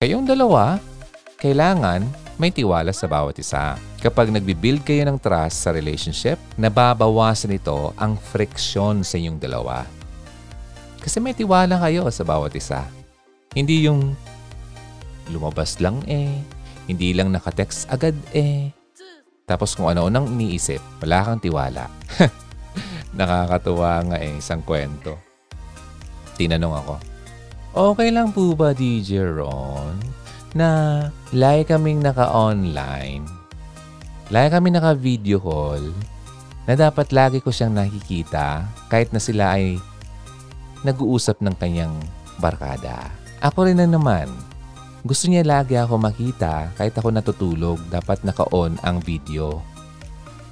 Kayong dalawa, kailangan may tiwala sa bawat isa. Kapag nagbibuild kayo ng trust sa relationship, nababawasan nito ang friction sa inyong dalawa. Kasi may tiwala kayo sa bawat isa. Hindi yung lumabas lang eh, hindi lang nakatext agad eh. Tapos kung ano nang iniisip, wala kang tiwala. Nakakatuwa nga eh, isang kwento. Tinanong ako, okay lang po ba, DJ Ron, na lagi kaming naka-online, lagi kaming naka-video call, na dapat lagi ko siyang nakikita kahit na sila ay nag-uusap ng kanyang barkada. Ako rin na naman. Gusto niya lagi ako makita kahit ako natutulog, dapat naka-on ang video.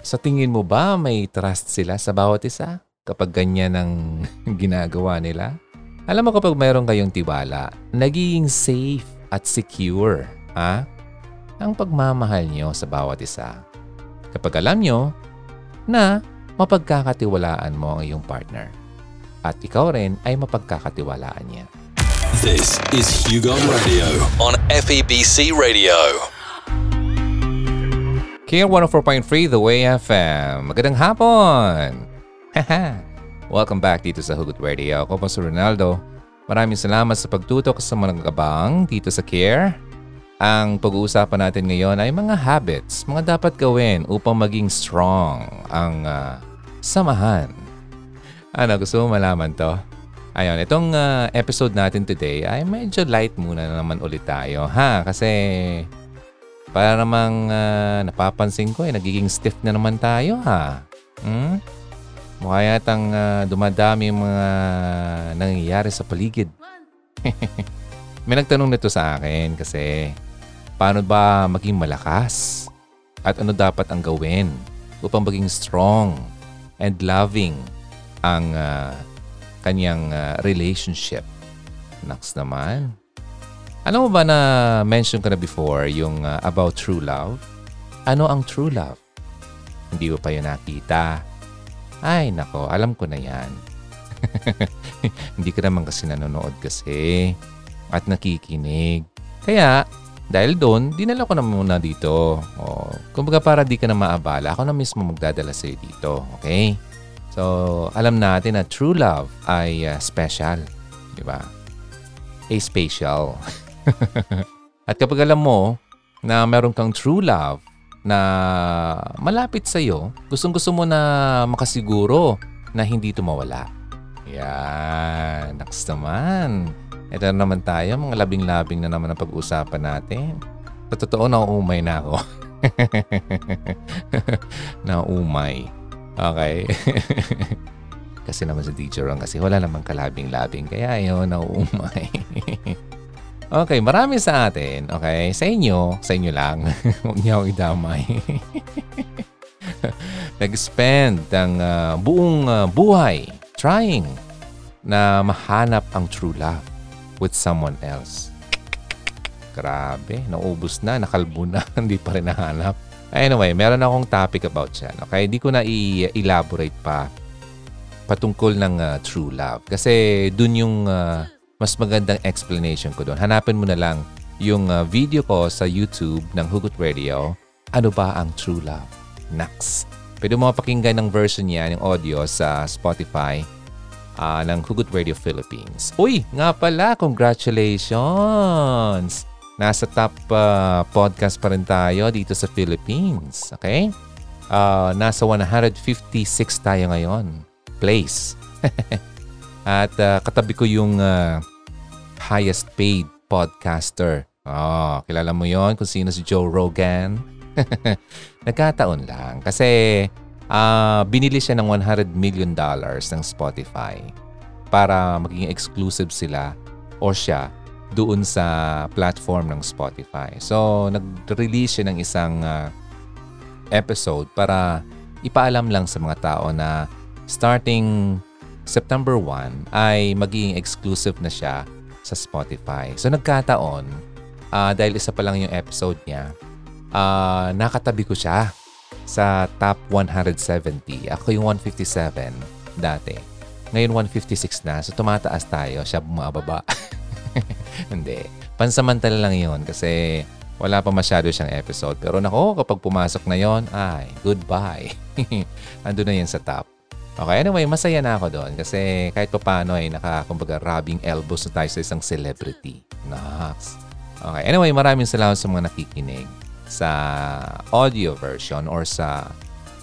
Sa tingin mo ba may trust sila sa bawat isa kapag ganyan ang ginagawa nila? Alam mo kapag mayroon kayong tiwala, nagiging safe at secure ang pagmamahal nyo sa bawat isa. Kapag alam nyo na mapagkakatiwalaan mo ang iyong partner at ikaw rin ay mapagkakatiwalaan niya. This is Hugot Radio on FEBC Radio. Kaya 104.3 The Way FM. Magandang hapon! Haha! Welcome back dito sa Hugot Radio. Ako po si Ronaldo. Maraming salamat sa pagtutok sa mga nagkabang dito sa Care. Ang pag-uusapan natin ngayon ay mga habits, mga dapat gawin upang maging strong ang samahan. Ano, gusto mo malaman to? Ayun, itong episode natin today ay medyo light muna na naman ulit tayo. Kasi para namang napapansin ko ay nagiging stiff na naman tayo Mukha yatang dumadami mga nangyayari sa paligid. May nagtanong nito sa akin kasi paano ba maging malakas? At ano dapat ang gawin upang maging strong and loving ang kanyang relationship? Next naman. Alam mo ba na mention ko na before yung about true love? Ano ang true love? Hindi mo pa yun nakita. Ay, nako, alam ko na yan. Hindi ka naman kasi nanonood kasi at nakikinig. Kaya, dahil doon, dinala ko na muna dito. O, kumbaga para di ka na maabala, ako na mismo magdadala sa'yo dito. Okay? So, alam natin na true love ay special. Diba? Aspecial. At kapag alam mo na meron kang true love, na malapit sa'yo, gustong-gusto mo na makasiguro na hindi tumawala. Yan. Next naman. Ito na naman tayo. Mga labing-labing na naman ang pag-uusapan natin. Sa totoo, nauumay na ako. Nauumay. Okay. Kasi naman sa teacher wrong. Kasi wala namang kalabing-labing. Kaya yun, nauumay. Okay, marami sa atin. Okay, sa inyo lang. Huwag niyo akong idamay. Nag-spend ng buong buhay trying na mahanap ang true love with someone else. Grabe, naubos na, nakalbo na, hindi pa rin nahanap. Anyway, meron akong topic about yan. Okay, di ko na i-elaborate pa patungkol ng true love. Kasi dun yung... mas magandang explanation ko doon. Hanapin mo na lang yung video ko sa YouTube ng Hugot Radio. Ano ba ang true love? Next. Pwede mo mapakinggan ng version niya, yung audio sa Spotify ng Hugot Radio Philippines. Uy! Nga pala! Congratulations! Nasa top podcast pa rin tayo dito sa Philippines. Okay? Nasa 156 tayo ngayon. Place. At katabi ko yung highest paid podcaster. Oh, kilala mo yon kung sino si Joe Rogan? Nagkataon lang. Kasi binili siya ng $100 million ng Spotify para maging exclusive sila o siya doon sa platform ng Spotify. So, nag-release siya ng isang episode para ipaalam lang sa mga tao na starting September 1 ay magiging exclusive na siya sa Spotify. So nagkataon, dahil isa pa lang yung episode niya, nakatabi ko siya sa top 170. Ako yung 157 dati. Ngayon 156 na, so tumataas tayo, siya bumababa. Hindi. Pansamantala lang yun kasi wala pa masyado siyang episode. Pero nako, kapag pumasok na yon, ay, goodbye. Ando na yan sa top. Okay, anyway, masaya na ako doon kasi kahit pa paano ay nakakumbaga rubbing elbows na tayo sa isang celebrity. Naks. Okay, anyway, maraming salamat sa mga nakikinig sa audio version or sa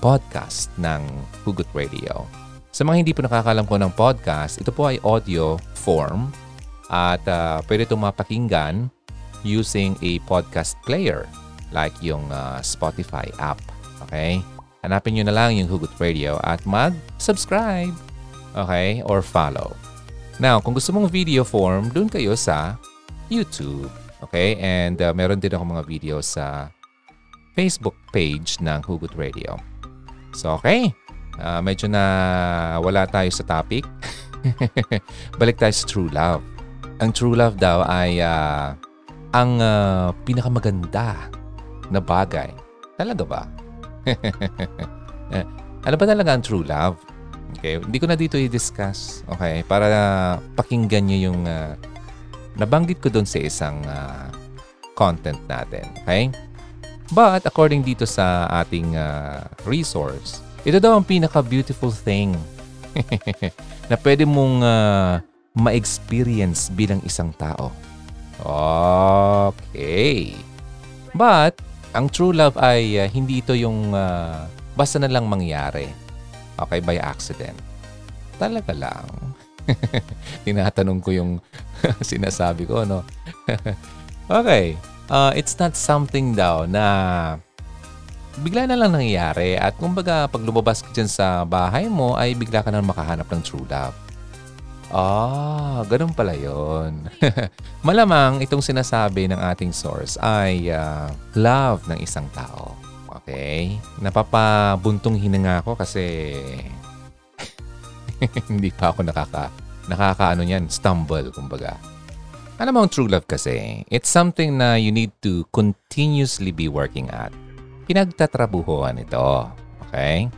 podcast ng Hugot Radio. Sa mga hindi po nakakalam ko ng podcast, ito po ay audio form at pwede itong mapakinggan using a podcast player like yung Spotify app. Okay? Hanapin nyo na lang yung Hugot Radio at mag-subscribe, okay, or follow. Now, kung gusto mong video form, doon kayo sa YouTube, okay? And meron din ako mga video sa Facebook page ng Hugot Radio. So, okay, medyo na wala tayo sa topic. Balik tayo sa true love. Ang true love daw ay ang pinakamaganda na bagay. Talaga ba? Ano ba talaga ang true love? Okay, hindi ko na dito i-discuss. Okay, para pakinggan niyo yung nabanggit ko doon sa isang content natin. Okay? But according dito sa ating resource, ito daw ang pinaka-beautiful thing na pwede mong ma-experience bilang isang tao. Okay. But ang true love ay hindi ito yung basta na lang mangyari. Okay, by accident. Talaga lang. Tinatanong ko yung sinasabi ko, no? Okay. It's not something daw na bigla na lang nangyayari. At kumbaga, pag lumabas ka dyan sa bahay mo, ay bigla ka na makahanap ng true love. Ah, ganun pala yun. Malamang itong sinasabi ng ating source ay love ng isang tao. Okay? Napapabuntong hininga ko kasi hindi pa ako nakakaano yan, stumble kumbaga. Alam mo ang true love kasi, it's something na you need to continuously be working at. Pinagtatrabuhuan ito. Okay?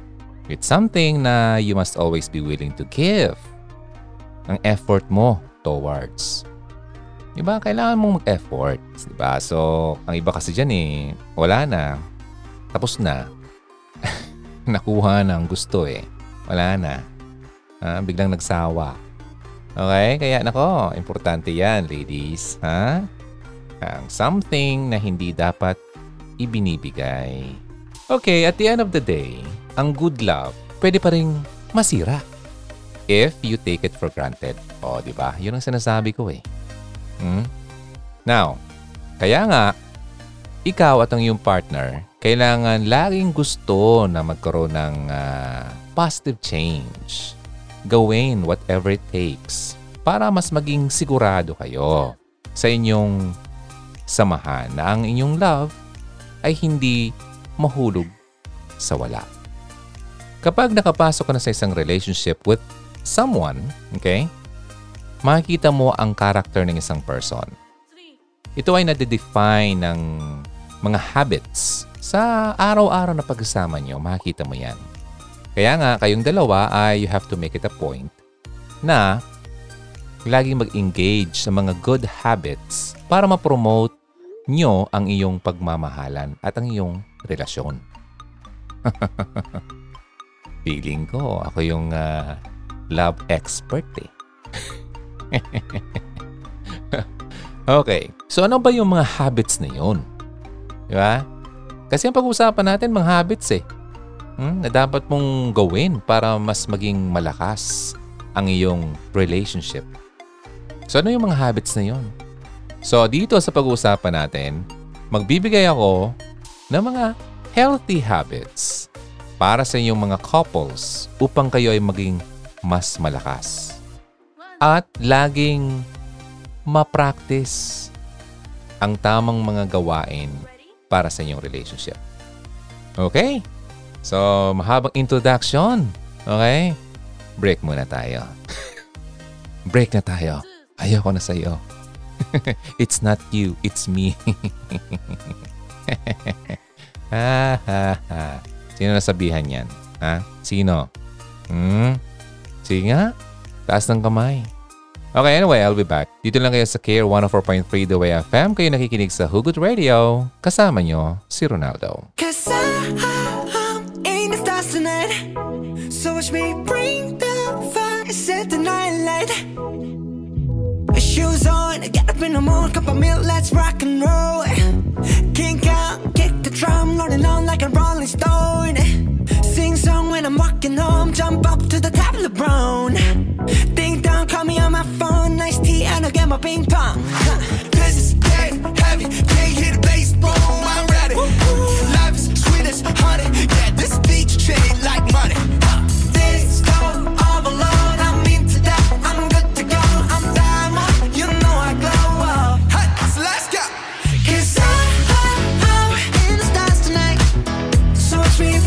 It's something na you must always be willing to give ang effort mo towards. Diba? Kailangan mong mag-effort. Diba? So, ang iba kasi dyan wala na. Tapos na. Nakuha na ang gusto Wala na. Ah, biglang nagsawa. Okay? Kaya, nako, importante yan, ladies. Ha? Ang something na hindi dapat ibinibigay. Okay, at the end of the day, ang good love, pwede pa rin masira. If you take it for granted. O, di ba? Yun ang sinasabi ko . Now, kaya nga, ikaw at ang iyong partner, kailangan laging gusto na magkaroon ng positive change. Gawin whatever it takes para mas maging sigurado kayo sa inyong samahan na ang inyong love ay hindi mahulog sa wala. Kapag nakapasok ka na sa isang relationship with someone, okay? Makikita mo ang character ng isang person. Ito ay nadedefine ng mga habits sa araw-araw na pagsasama niyo. Makikita mo yan. Kaya nga, kayong dalawa ay you have to make it a point na laging mag-engage sa mga good habits para ma-promote niyo ang iyong pagmamahalan at ang iyong relasyon. Feeling ko, ako yung love expert Okay. So, ano ba yung mga habits na yun? Diba? Kasi ang pag-uusapan natin, mga habits na dapat mong gawin para mas maging malakas ang iyong relationship. So, ano yung mga habits na yun? So, dito sa pag-uusapan natin, magbibigay ako ng mga healthy habits para sa inyong mga couples upang kayo ay maging mas malakas. At laging ma-practice ang tamang mga gawain para sa inyong relationship. Okay? So, mahabang introduction. Okay? Break muna tayo. Break na tayo. Ayoko na sa'yo. It's not you, it's me. Sino nasabihan yan? Ha? Sino? Sige nga, taas ng kamay. Okay, anyway, I'll be back. Dito lang kayo sa Care 104.3 The Way FM. Kayo nakikinig sa Hugot Radio. Kasama nyo, si Ronaldo. Cause I'm in the stars tonight. So watch me bring the fire, set the night light. Shoes on, get up in the morning, cup of milk, let's rock and roll. Kink out, kick the drum, rolling on like a rolling stone. Sing song when I'm walking home, jump up to the top of the brown. Ding dong, call me on my phone, nice tea and I'll get my ping pong. This is dead heavy, can't hear the bass, boom, I'm ready. Life is sweet as honey, yeah, this beach treated like money. This go all alone, I'm into that, I'm good to go. I'm diamond, you know I glow up. Hey, so let's go. Cause I'm in the stars tonight, so watch me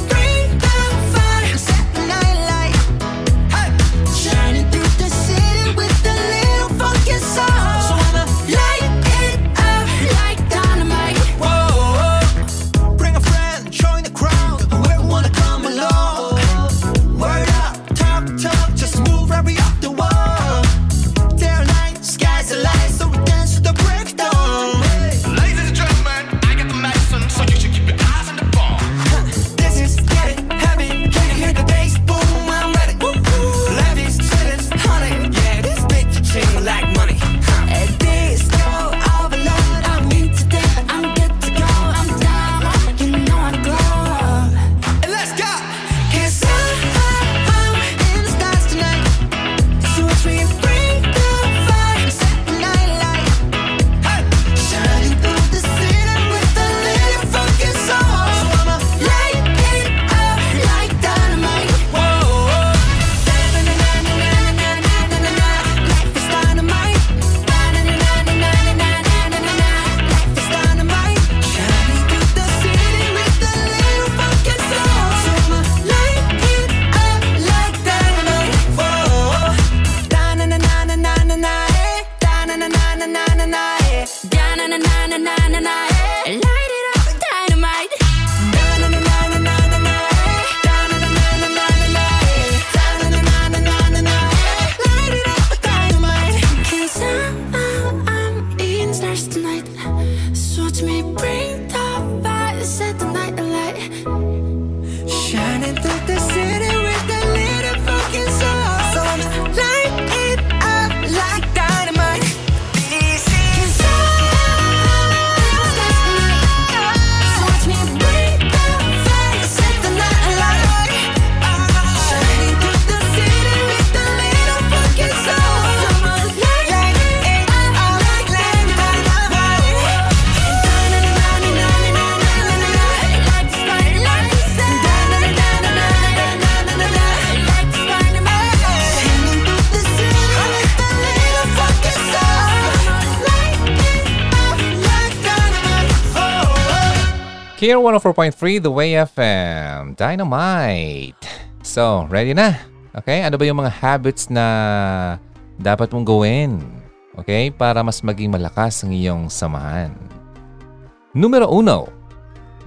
Care 104.3 The Way FM. Dynamite. So, ready na? Okay? Ano ba yung mga habits na dapat mong gawin? Okay? Para mas maging malakas ang iyong samahan. Numero 1.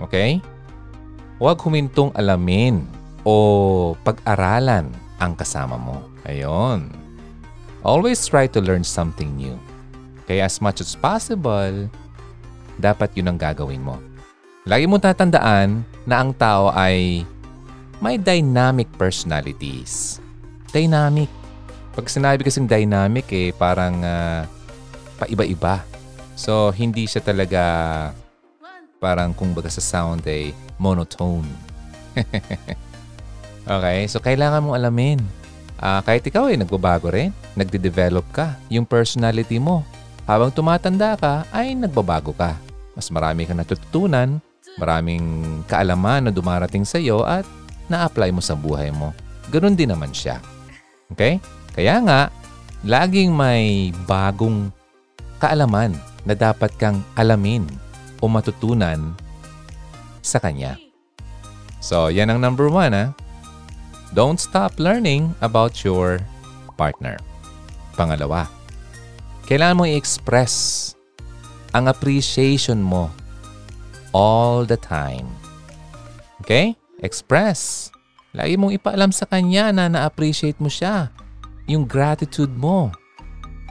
Okay? Huwag humintong alamin o pag-aralan ang kasama mo. Ayun. Always try to learn something new. Okay? As much as possible, dapat yun ang gagawin mo. Lagi mong tatandaan na ang tao ay may dynamic personalities. Dynamic. Pag sinabi kasing dynamic, parang paiba-iba. So, hindi siya talaga parang kung baga sa sound ay monotone. Okay? So, kailangan mong alamin. Kahit ikaw nagbabago rin. Nagde-develop ka. Yung personality mo. Habang tumatanda ka, ay nagbabago ka. Mas marami kang natututunan. Maraming kaalaman na dumarating sa iyo at na-apply mo sa buhay mo. Ganun din naman siya. Okay? Kaya nga, laging may bagong kaalaman na dapat kang alamin o matutunan sa kanya. So, yan ang number 1. Don't stop learning about your partner. Pangalawa, kailangan mo i-express ang appreciation mo all the time. Okay? Express. Lagi mong ipaalam sa kanya na na-appreciate mo siya. Yung gratitude mo.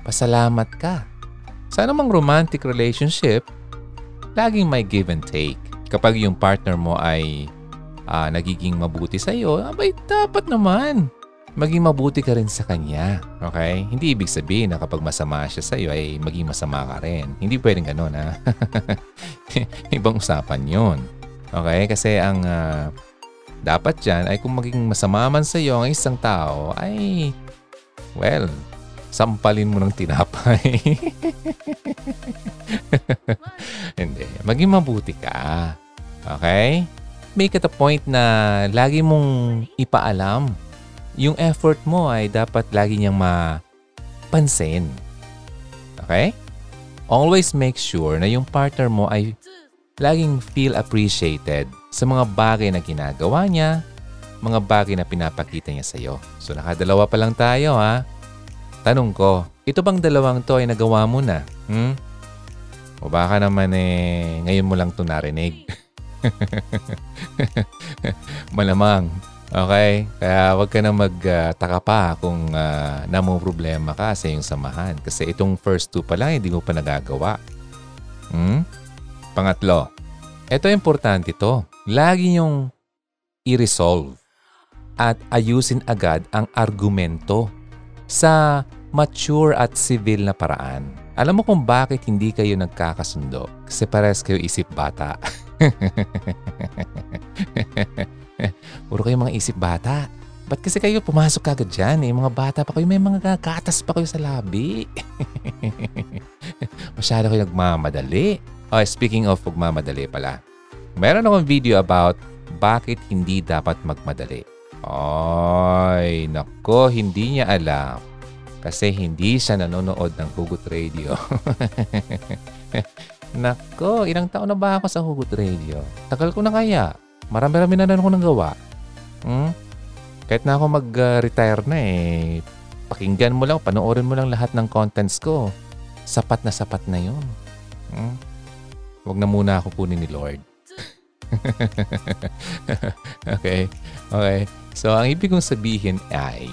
Pasalamat ka. Sa anumang romantic relationship, laging may give and take. Kapag yung partner mo ay nagiging mabuti sa iyo, abay dapat naman maging mabuti ka rin sa kanya. Okay? Hindi ibig sabihin na kapag masama siya sa iyo ay maging masama ka rin. Hindi pwedeng ganoon, ha? Ibang usapan yun. Okay? Kasi ang dapat dyan ay kung maging masama man sa iyo ang isang tao ay, well, sampalin mo ng tinapay. Hindi. Maging mabuti ka. Okay? Make it a point na lagi mong ipaalam yung effort mo ay dapat lagi niyang mapansin. Okay? Always make sure na yung partner mo ay laging feel appreciated sa mga bagay na ginagawa niya, mga bagay na pinapakita niya sa'yo. So, nakadalawa pa lang tayo, ha? Tanong ko, ito bang dalawang to ay nagawa mo na? O baka naman ngayon mo lang ito narinig. Malamang. Okay, kaya huwag ka na magtaka pa kung namumroblema ka sa iyong samahan. Kasi itong first two pa lang, hindi mo pa nagagawa. Pangatlo, ito importante to. Lagi niyong i-resolve at ayusin agad ang argumento sa mature at civil na paraan. Alam mo kung bakit hindi kayo nagkakasundo? Kasi parehas kayo isip bata. Puro kayo mga isip bata. Ba't kasi kayo pumasok kagad dyan? Mga bata pa kayo, may mga gatas pa kayo sa labi. Masyado kayo nagmamadali. Oh, speaking of magmamadali pala, meron akong video about bakit hindi dapat magmadali. Ay, nako, hindi niya alam. Kasi hindi siya nanonood ng Hugot Radio. Nako, ilang taon na ba ako sa Hugot Radio? Tagal ko na kaya. Marami-rami na ako nang gawa. Kahit na ako mag-retire na eh, pakinggan mo lang, panoorin mo lang lahat ng contents ko. Sapat na yun. Huwag na muna ako kunin ni Lord. Okay. So, ang ibig kong sabihin ay,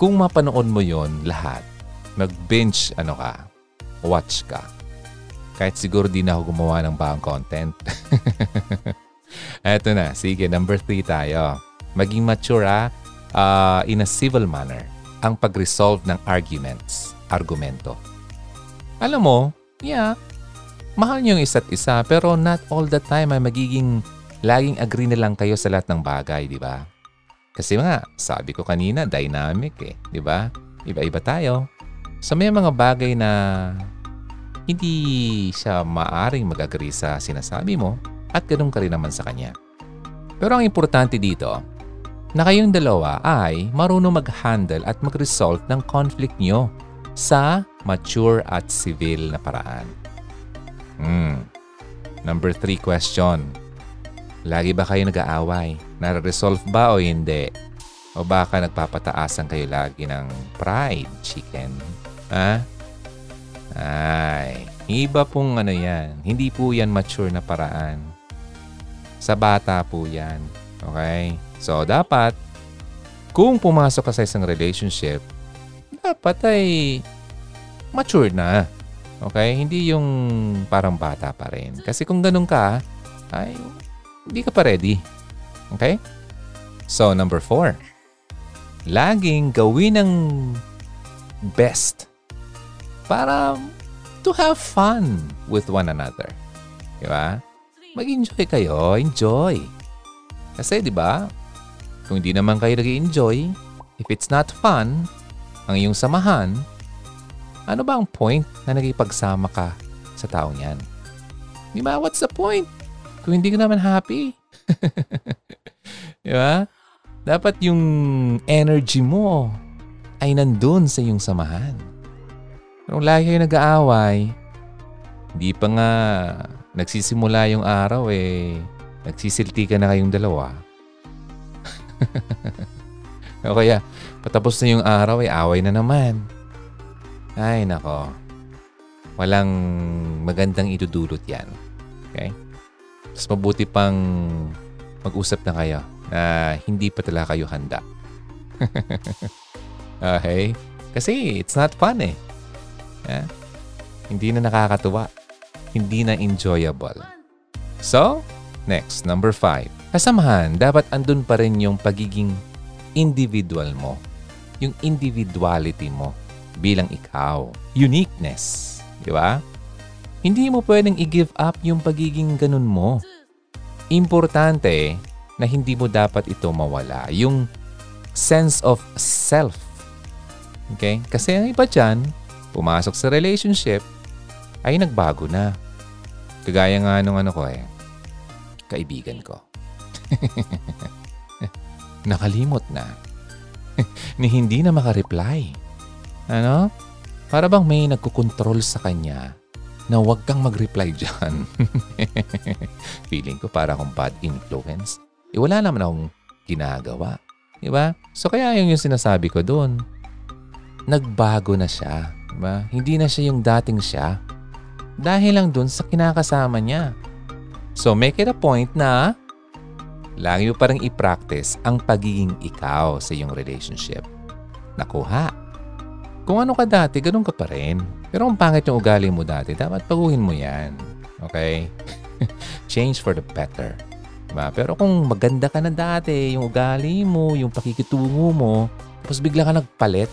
kung mapanood mo yon lahat, mag-binge watch ka. Kahit siguro di na ako gumawa ng bagong content. Eto na. Sige, number 3 tayo. Maging mature in a civil manner ang pag-resolve ng argumento. Alam mo, mahal niyo yung isa't isa pero not all the time ay magiging laging agree na lang kayo sa lahat ng bagay, di ba? Kasi nga, sabi ko kanina, dynamic di ba? Iba-iba tayo. So may mga bagay na hindi siya maaring mag-agree sa sinasabi mo. At ganun ka rin naman sa kanya. Pero ang importante dito, na kayong dalawa ay marunong mag-handle at mag-resolve ng conflict nyo sa mature at civil na paraan. Number 3 question. Lagi ba kayo nag-aaway? Nare-resolve ba o hindi? O baka nagpapataasan kayo lagi ng fried chicken? Ha? Ay, iba pong yan. Hindi po yan mature na paraan. Sa bata po yan. Okay? So, dapat, kung pumasok ka sa isang relationship, dapat ay mature na. Okay? Hindi yung parang bata pa rin. Kasi kung ganun ka, ay, hindi ka pa ready. Okay? So, number 4. Laging gawin ang best para to have fun with one another. Diba? Mag-enjoy kayo. Enjoy. Kasi, di ba, kung hindi naman kayo nag-enjoy, if it's not fun, ang iyong samahan, ano ba ang point na nagipagsama ka sa taong yan? Di ba? What's the point? Kung hindi ka naman happy. Di ba? Dapat yung energy mo ay nandun sa iyong samahan. Kung lagi kayo nag-aaway, hindi pa nga nagsisimula yung araw nagsisilti ka na kayong dalawa. O kaya, patapos na yung araw away na naman. Ay, nako. Walang magandang idudulot yan. Okay? Mas mabuti pang mag-usap na kayo na hindi pa talaga kayo handa. Okay? Kasi it's not fun Yeah? Hindi na nakakatuwa. Hindi na enjoyable. So, next, number 5. Kasamahan, dapat andun pa rin yung pagiging individual mo. Yung individuality mo bilang ikaw. Uniqueness. Di ba? Hindi mo pwedeng i-give up yung pagiging ganun mo. Importante na hindi mo dapat ito mawala. Yung sense of self. Okay? Kasi ang iba dyan, pumasok sa relationship, ay nagbago na. Kagaya nga nung ano ko eh. Kaibigan ko. Nakalimot na. Ni hindi na makareply. Ano? Para bang may nagkukontrol sa kanya na huwag kang mag-reply dyan. Feeling ko para akong bad influence. E wala naman akong ginagawa. Diba? So kaya yung sinasabi ko doon, nagbago na siya. Diba? Hindi na siya yung dating siya. Dahil lang doon sa kinakasama niya. So make it a point na lagi mo parang i-practice ang pagiging ikaw sa iyong relationship. Nakuha. Kung ano ka dati, ganun ka pa rin. Pero kung pangit yung ugali mo dati, dapat paguhin mo yan. Okay? Change for the better. Diba? Pero kung maganda ka na dati, yung ugali mo, yung pakikitungo mo, tapos bigla ka nagpalit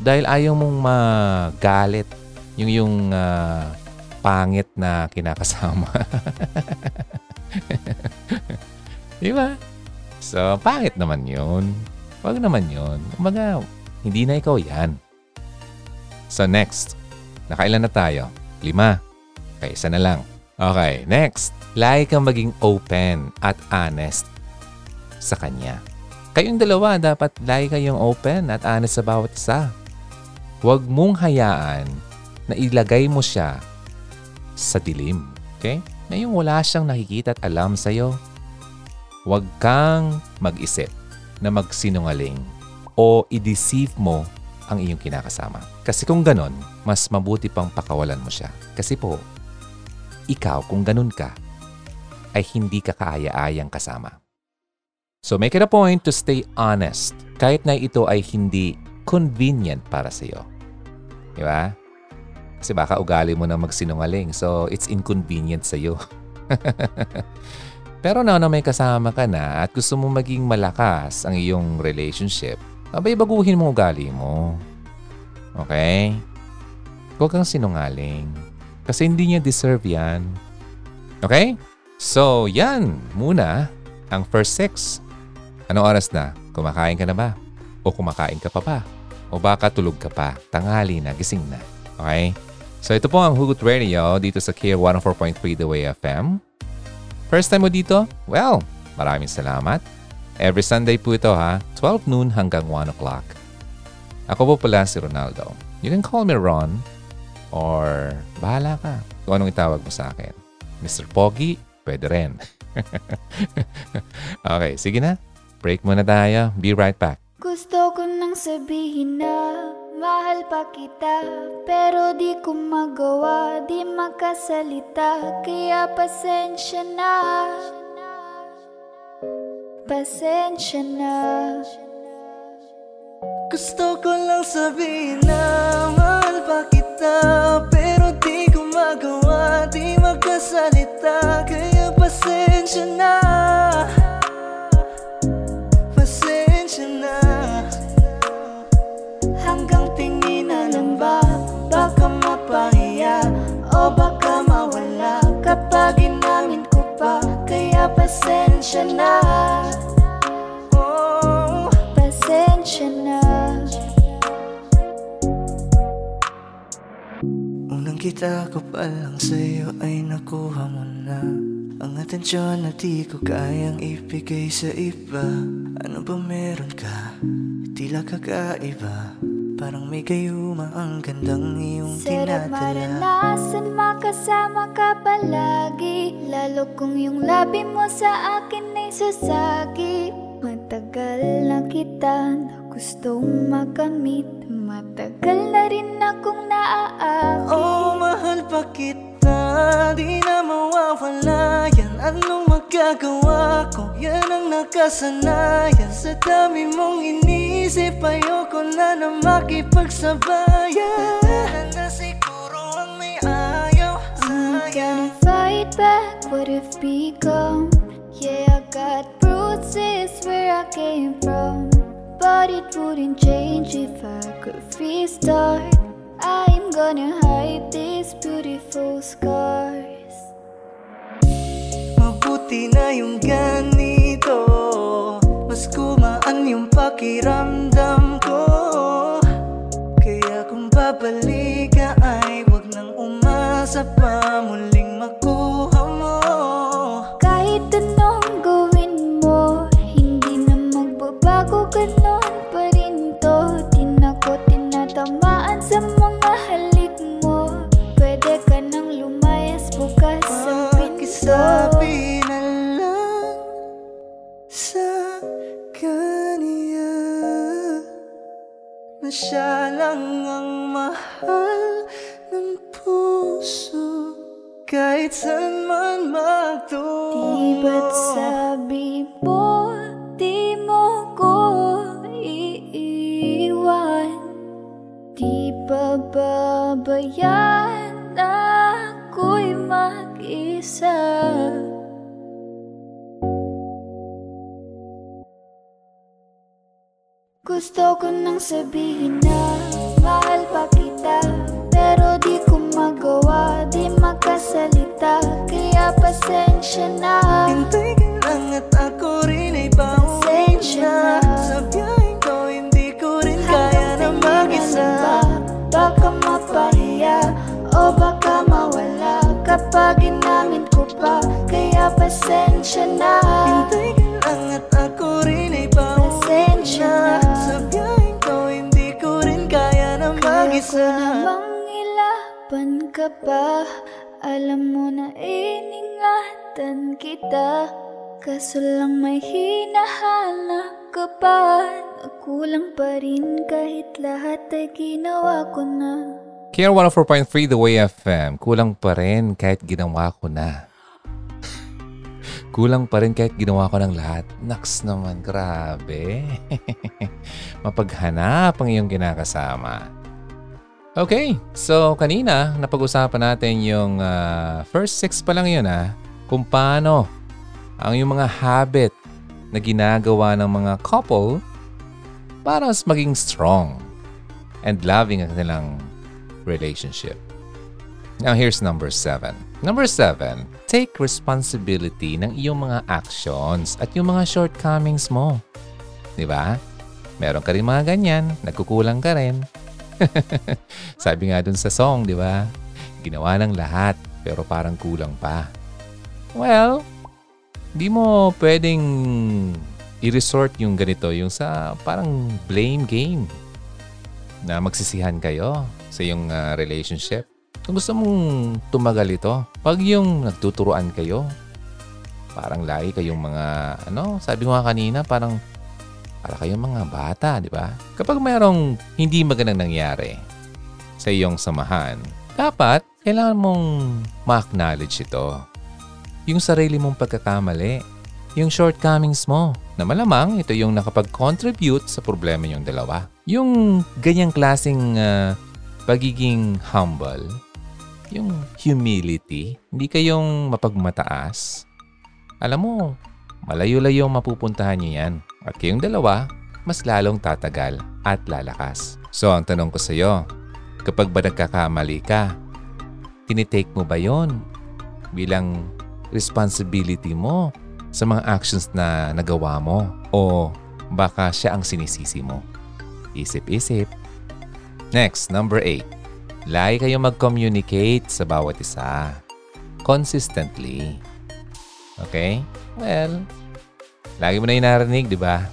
dahil ayaw mong magalit yung pangit na kinakasama. Diba? So, pangit naman yun. Wag naman yun. Kumbaga, hindi na ikaw yan. So, next. Nakailan na tayo? 5. Okay, isa na lang. Okay, next. Lagi kang maging open at honest sa kanya. Kayong dalawa, dapat lagi kayong open at honest sa bawat isa. Huwag mong hayaan na ilagay mo siya sa dilim. Okay? Na yung wala siyang nakikita at alam sa'yo. Huwag kang mag-isip na magsinungaling o i-deceive mo ang iyong kinakasama. Kasi kung ganon, mas mabuti pang pakawalan mo siya. Kasi po, ikaw kung ganon ka, ay hindi ka kaaya-ayang kasama. So make it a point to stay honest kahit na ito ay hindi convenient para sa iyo. Di ba? Kasi baka ugali mo na magsinungaling, so it's inconvenient sa iyo. Pero na may kasama ka na at gusto mo maging malakas ang iyong relationship, abay baguhin mo ugali mo. Okay? Huwag kang sinungaling. Kasi hindi niya deserve yan. Okay? So, yan muna ang first 6. Anong oras na? Kumakain ka na ba? O kumakain ka pa ba? O baka tulog ka pa? Tanghali na, gising na. Okay? So, ito po ang Hugot Radio dito sa KIR 104.3 The Way FM. First time mo dito? Well, maraming salamat. Every Sunday po ito ha, 12 noon hanggang 1 o'clock. Ako po pala si Ronaldo. You can call me Ron or bahala ka kung anong itawag mo sa akin. Mr. Pogi, pwede rin. Okay, sige na. Break muna tayo. Be right back. Gusto ko nang sabihin na mahal pa kita, pero di ko magawa, di makasalita, kaya pasensya na. Pasensya na. Gusto ko lang sabihin na mahal pa kita, pero di ko magawa, di makasalita, kaya pasensya na. Pasensya na. Hanggang tingin na lang ba, baka mapahiya o baka mawala, kapag inamin ko pa, kaya pasensya na. Oh, pasensya na. Unang kita ko pa lang sa'yo ay nakuha mo na ang atensyon na di ko kayang ibigay sa iba. Ano ba meron ka? Tila kakaiba. Parang may gayuma ang gandang iyong tinatala. Sarap maranasan, makasama ka palagi, lalo kung yung labi mo sa akin ay sasagi. Matagal na kita gustong makamit, matagal na rin akong naaakit. Oh, mahal pa kita, di na mawawala yan. Anong magagawa ko? Yan ang nakasanayan. Sa dami mong inisip, ayoko na na makipagsabayan. not gonna fight back what we've become. Yeah, I got bruises where I came from, but it wouldn't change if I could restart. I'm gonna hide these beautiful scars. Mabuti na yung ganito, mas kumaan yung pakiramdam ko. Kaya kung babalik ka ay wag nang umasa pa muling makuha mo. Kahit anong gawin mo, hindi na magbabago, ganon pa rin to. Tamaan sa mga halik mo, pwede ka nang lumayas bukas sa pinto. Pakisabi na lang sa kanya na siya lang ang mahal ng puso, kahit saan man magtungo. Di ba't sabi mo, di mo ko iiwan? Di ba babayaan ako'y mag-isa? Gusto ko nang sabihin na mahal pa kita, pero di ko magawa, di makasalita. Kaya pasensya na, hintay ka lang at ako rin ay baon na. Sa biyahin ko hindi ko rin kaya na mag-isa. Baka mapahiya o baka mawala kapag inamin ko pa, kaya pasensya na. Hintay ka lang at ako rin ay baon na. Sa biyahin ko hindi ko rin kaya na mag-isa. Kaya ko namang ilapan ka pa, alam mo na iningatan kita. Kaso lang may hinahanap ka pa, kulang pa rin kahit lahat ay ginawa ko na. KR 104.3 The Way FM, kulang pa rin kahit ginawa ko na. Kulang pa rin kahit ginawa ko ng lahat. Naks naman, grabe. Mapaghanap ang iyong kinakasama. Okay, so kanina napag-usapan natin yung first six pa lang yun kung paano ang iyong mga habit na ginagawa ng mga couple para mas maging strong and loving ang kanilang relationship. Now, here's number 7. Number 7, take responsibility ng iyong mga actions at yung mga shortcomings mo. Diba? Meron ka rin mga ganyan, nagkukulang ka rin. Sabi nga dun sa song, diba? Ginawa ng lahat, pero parang kulang pa. Well, di mo pwedeng i-resort yung ganito, yung sa parang blame game na magsisihan kayo sa iyong relationship. Kung gusto mong tumagal ito, pag yung nagtuturoan kayo, parang lagi kayong mga, sabi ko nga kanina, para kayong mga bata, di ba? Kapag mayroong hindi magandang nangyari sa iyong samahan, dapat kailangan mong ma-acknowledge ito. Yung sarili mong pagkakamali, yung shortcomings mo, na malamang ito yung nakapag-contribute sa problema niyong dalawa. Yung ganyang klaseng pagiging humble, yung humility, hindi kayong mapagmataas. Alam mo, malayo-layo mapupuntahan niyo yan. At kayong dalawa, mas lalong tatagal at lalakas. So, ang tanong ko sa iyo, kapag ba nagkakamali ka, tinitake mo ba yon bilang responsibility mo sa mga actions na nagawa mo, o baka siya ang sinisisi mo? Isip-isip. Next, number 8. Lagi kayong mag-communicate sa bawat isa. Consistently. Okay? Well, lagi mo na yung narinig, di ba?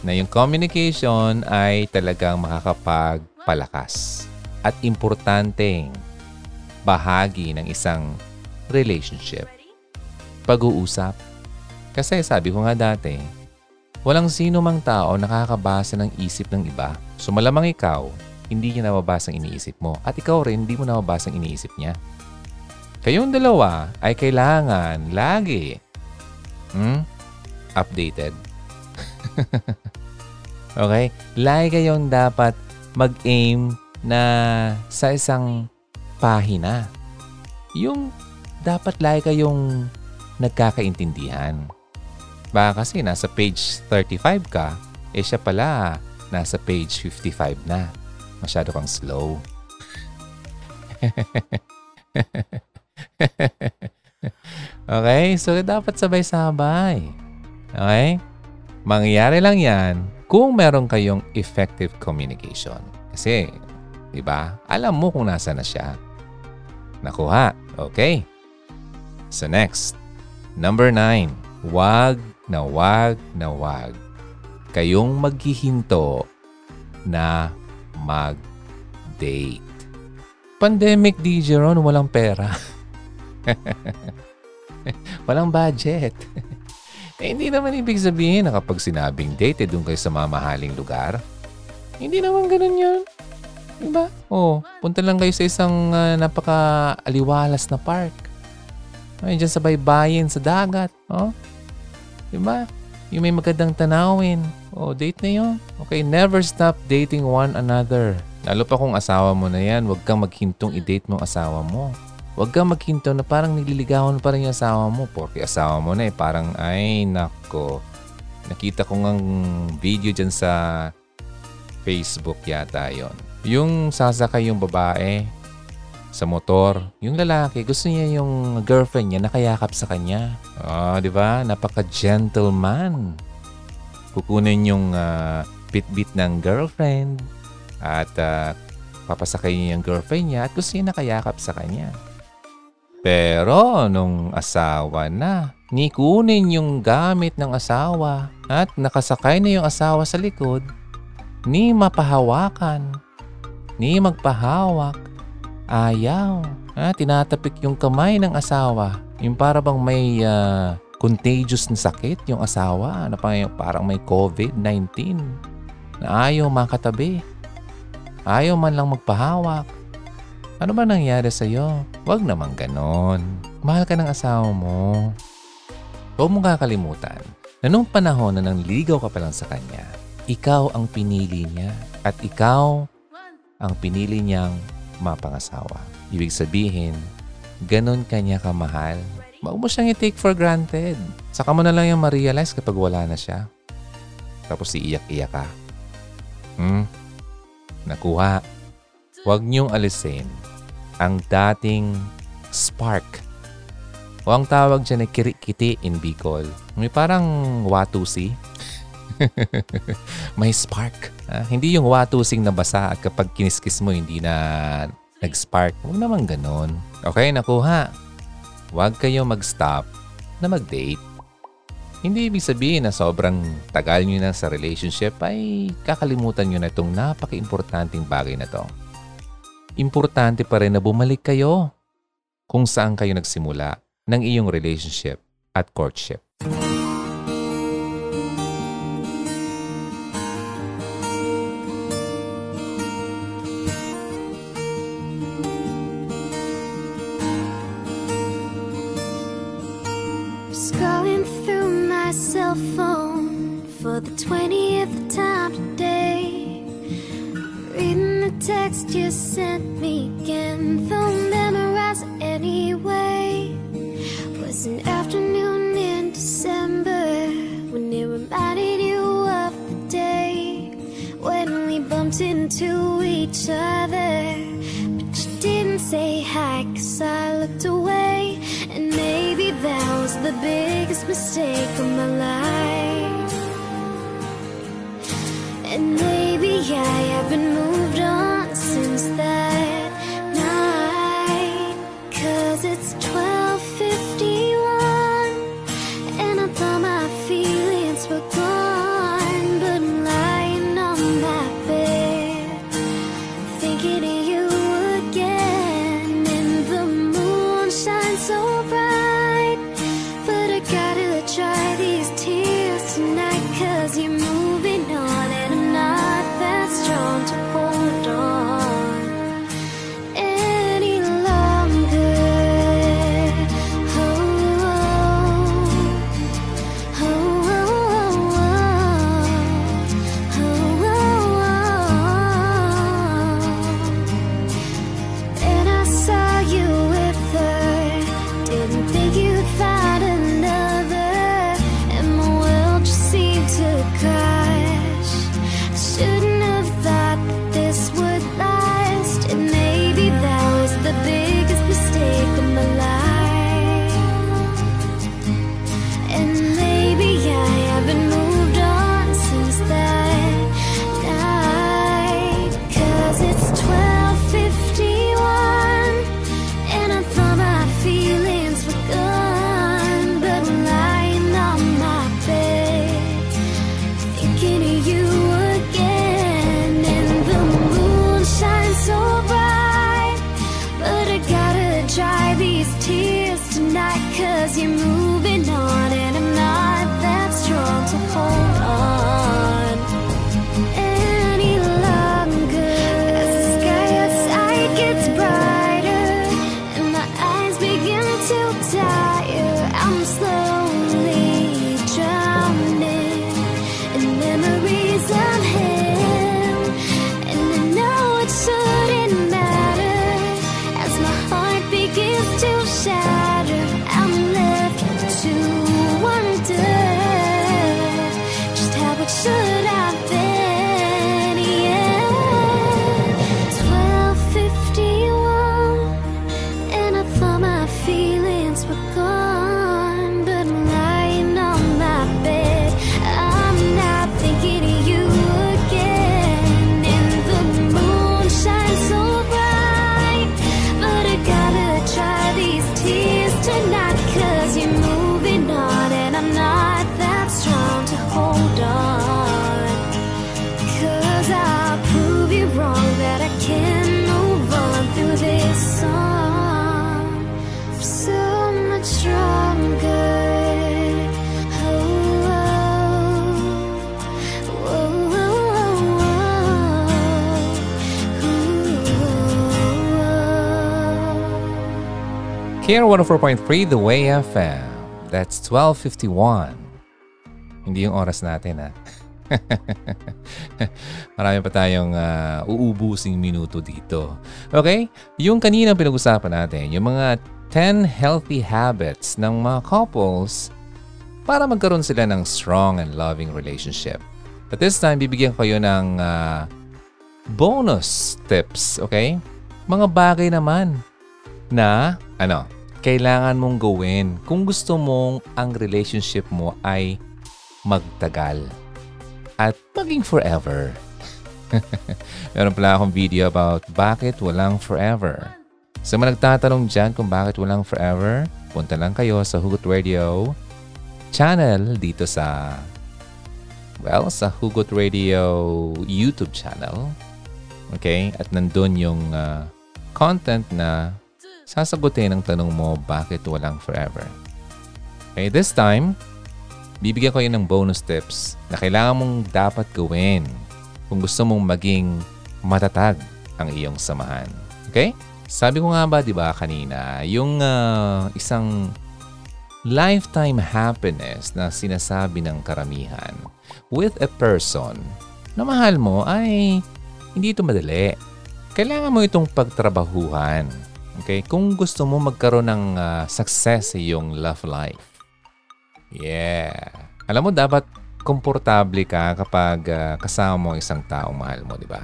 Na yung communication ay talagang makakapagpalakas at importanteng bahagi ng isang relationship. Pag-uusap. Kasi sabi ko nga dati, walang sino mang tao nakakabasa ng isip ng iba. So malamang ikaw, hindi niya nababasa ang iniisip mo. At ikaw rin, hindi mo nababasa ang iniisip niya. Kayong dalawa ay kailangan lagi updated. Okay? Lagi kayong dapat mag-aim na sa isang pahina. Yung dapat lagi kayong nagkakaintindihan. Baka kasi nasa page 35 ka, eh siya pala nasa page 55 na. Masyado kang slow. Okay? So, dapat sabay-sabay. Okay? Mangyayari lang yan kung meron kayong effective communication. Kasi, di ba? Alam mo kung nasa na siya. Nakuha. Okay. So, next. Number 9. Wag na wag kayong maghihinto na mag-date. Pandemic, DJ Ron, walang pera. Walang budget. Hindi naman ibig sabihin na kapag sinabing date, doon kayo sa mamahaling lugar. Hindi naman ganun yun. Diba? Oh, punta lang kayo sa isang napaka-aliwalas na park. Ay, dyan sa baybayin, sa dagat. Oh. Diba? Yung may magandang tanawin. Oh, date na yun. Okay, never stop dating one another. Lalo pa kung asawa mo na yan, huwag kang maghintong i-date mong asawa mo. Huwag kang maghintong na parang nililigawan pa rin yung asawa mo. Porque asawa mo na eh, parang ay nako. Nakita ko ngang video dyan sa Facebook yata yon. Yung sasakay yung babae sa motor. Yung lalaki, gusto niya yung girlfriend niya nakayakap sa kanya. Oh, di ba? Napaka-gentleman. Kukunin yung pitbit ng girlfriend. At papasakay niya yung girlfriend niya at gusto niya nakayakap sa kanya. Pero nung asawa na, nikunin yung gamit ng asawa at nakasakay na yung asawa sa likod, ni mapahawakan, ni magpahawak, ayaw. Tinatapik yung kamay ng asawa. Yung para bang may contagious na sakit yung asawa. Na parang may COVID-19 na ayaw makatabi. Ayaw man lang magpahawak. Ano ba nangyari sa'yo? Huwag naman ganon. Mahal ka ng asawa mo. Huwag mong kakalimutan na nung panahon na nangligaw ka pa lang sa kanya, ikaw ang pinili niya at ikaw ang pinili niyang mapangasawa. Ibig sabihin, ganon ka niya kamahal. Huwag mo siyang i-take for granted. Saka mo na lang yung ma-realize kapag wala na siya. Tapos iiyak-iyak ka. Nakuha. Huwag niyong alisin ang dating spark. O ang tawag dyan ay kirikiti in Bicol. May parang watusi. May spark. Hindi yung watusing nabasa at kapag kiniskis mo hindi na nag-spark. Huwag naman ganon. Okay, nakuha. Huwag kayo mag-stop na mag-date. Hindi ibig sabihin na sobrang tagal nyo na sa relationship ay kakalimutan nyo na itong napaka-importanting bagay na to. Importante pa rin na bumalik kayo kung saan kayo nagsimula ng iyong relationship at courtship. Phone for the 20th time today. Reading the text you sent me again, though memorized anyway. Was an afternoon in December when it reminded you of the day when we bumped into each other, but you didn't say hi 'cause I looked away. And maybe that was the biggest mistake of my life. And maybe I have been moved on since that night. 'Cause it's 12:51 and I thought my feelings were gone. But I'm lying on my bed thinking of you again. And the moon shines so tonight, 'cause you're moving on and I'm not that strong to hold on. Here, 104.3 The Way FM. That's 12:51. Hindi yung oras natin, ha? Marami pa tayong uubusing minuto dito. Okay? Yung kanina pinag-usapan natin, yung mga 10 healthy habits ng mga couples para magkaroon sila ng strong and loving relationship. At this time, bibigyan ko kayo ng bonus tips, okay? Mga bagay naman na kailangan mong gawin kung gusto mong ang relationship mo ay magtagal at maging forever. Meron pala akong video about bakit walang forever. Sa mga nagtatanong dyan kung bakit walang forever, punta lang kayo sa Hugot Radio channel dito sa, well, sa Hugot Radio YouTube channel. Okay? At nandun yung content na sasagutin ang tanong mo, bakit walang forever. Okay, this time, bibigyan ko yun ng bonus tips na kailangan mong dapat gawin kung gusto mong maging matatag ang iyong samahan. Okay? Sabi ko nga ba, di ba, kanina, yung isang lifetime happiness na sinasabi ng karamihan with a person na mahal mo ay hindi ito madali. Kailangan mo itong pagtrabahuhan. Okay? Kung gusto mo magkaroon ng success sa iyong love life. Yeah. Alam mo, dapat komportable ka kapag kasama mo isang taong mahal mo, di ba?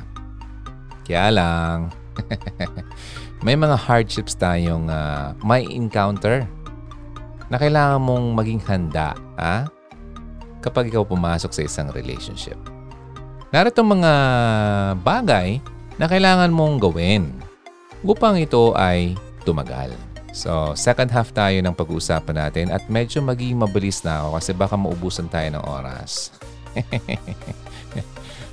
Kaya lang, may mga hardships tayong may encounter na kailangan mong maging handa kapag ikaw pumasok sa isang relationship. Narito mga bagay na kailangan mong gawin upang ito ay tumagal. So, second half tayo ng pag-uusapan natin at medyo maging mabilis na ako kasi baka maubusan tayo ng oras.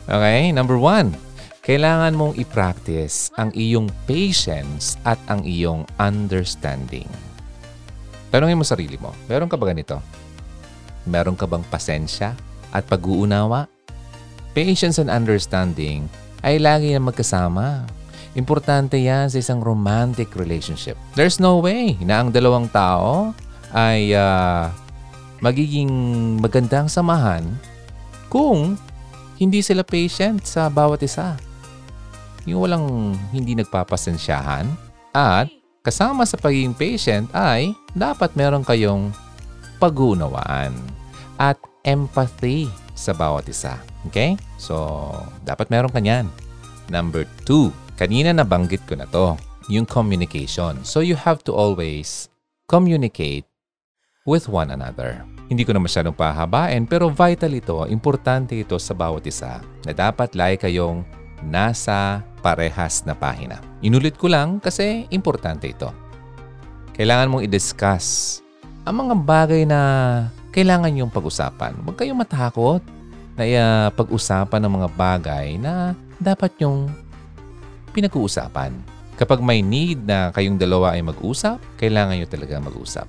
Okay, number one. Kailangan mong i-practice ang iyong patience at ang iyong understanding. Tanungin mo sarili mo, meron ka ba ganito? Meron ka bang pasensya at pag-uunawa? Patience and understanding ay lagi na magkasama. Importante yan sa isang romantic relationship. There's no way na ang dalawang tao ay magiging magandang samahan kung hindi sila patient sa bawat isa. Yung walang hindi nagpapasensyahan. At kasama sa pagiging patient ay dapat meron kayong pag-uunawaan at empathy sa bawat isa. Okay? So, dapat meron ka niyan. Number two. Kanina nabanggit ko na to, yung communication. So you have to always communicate with one another. Hindi ko na masyadong pahabain pero vital ito, importante ito sa bawat isa na dapat lagi kayong nasa parehas na pahina. Inulit ko lang kasi importante ito. Kailangan mong i-discuss ang mga bagay na kailangan yung pag-usapan. Huwag kayong matakot na pag-usapan ng mga bagay na dapat yung pinag-uusapan. Kapag may need na kayong dalawa ay mag-usap, kailangan nyo talaga mag-usap.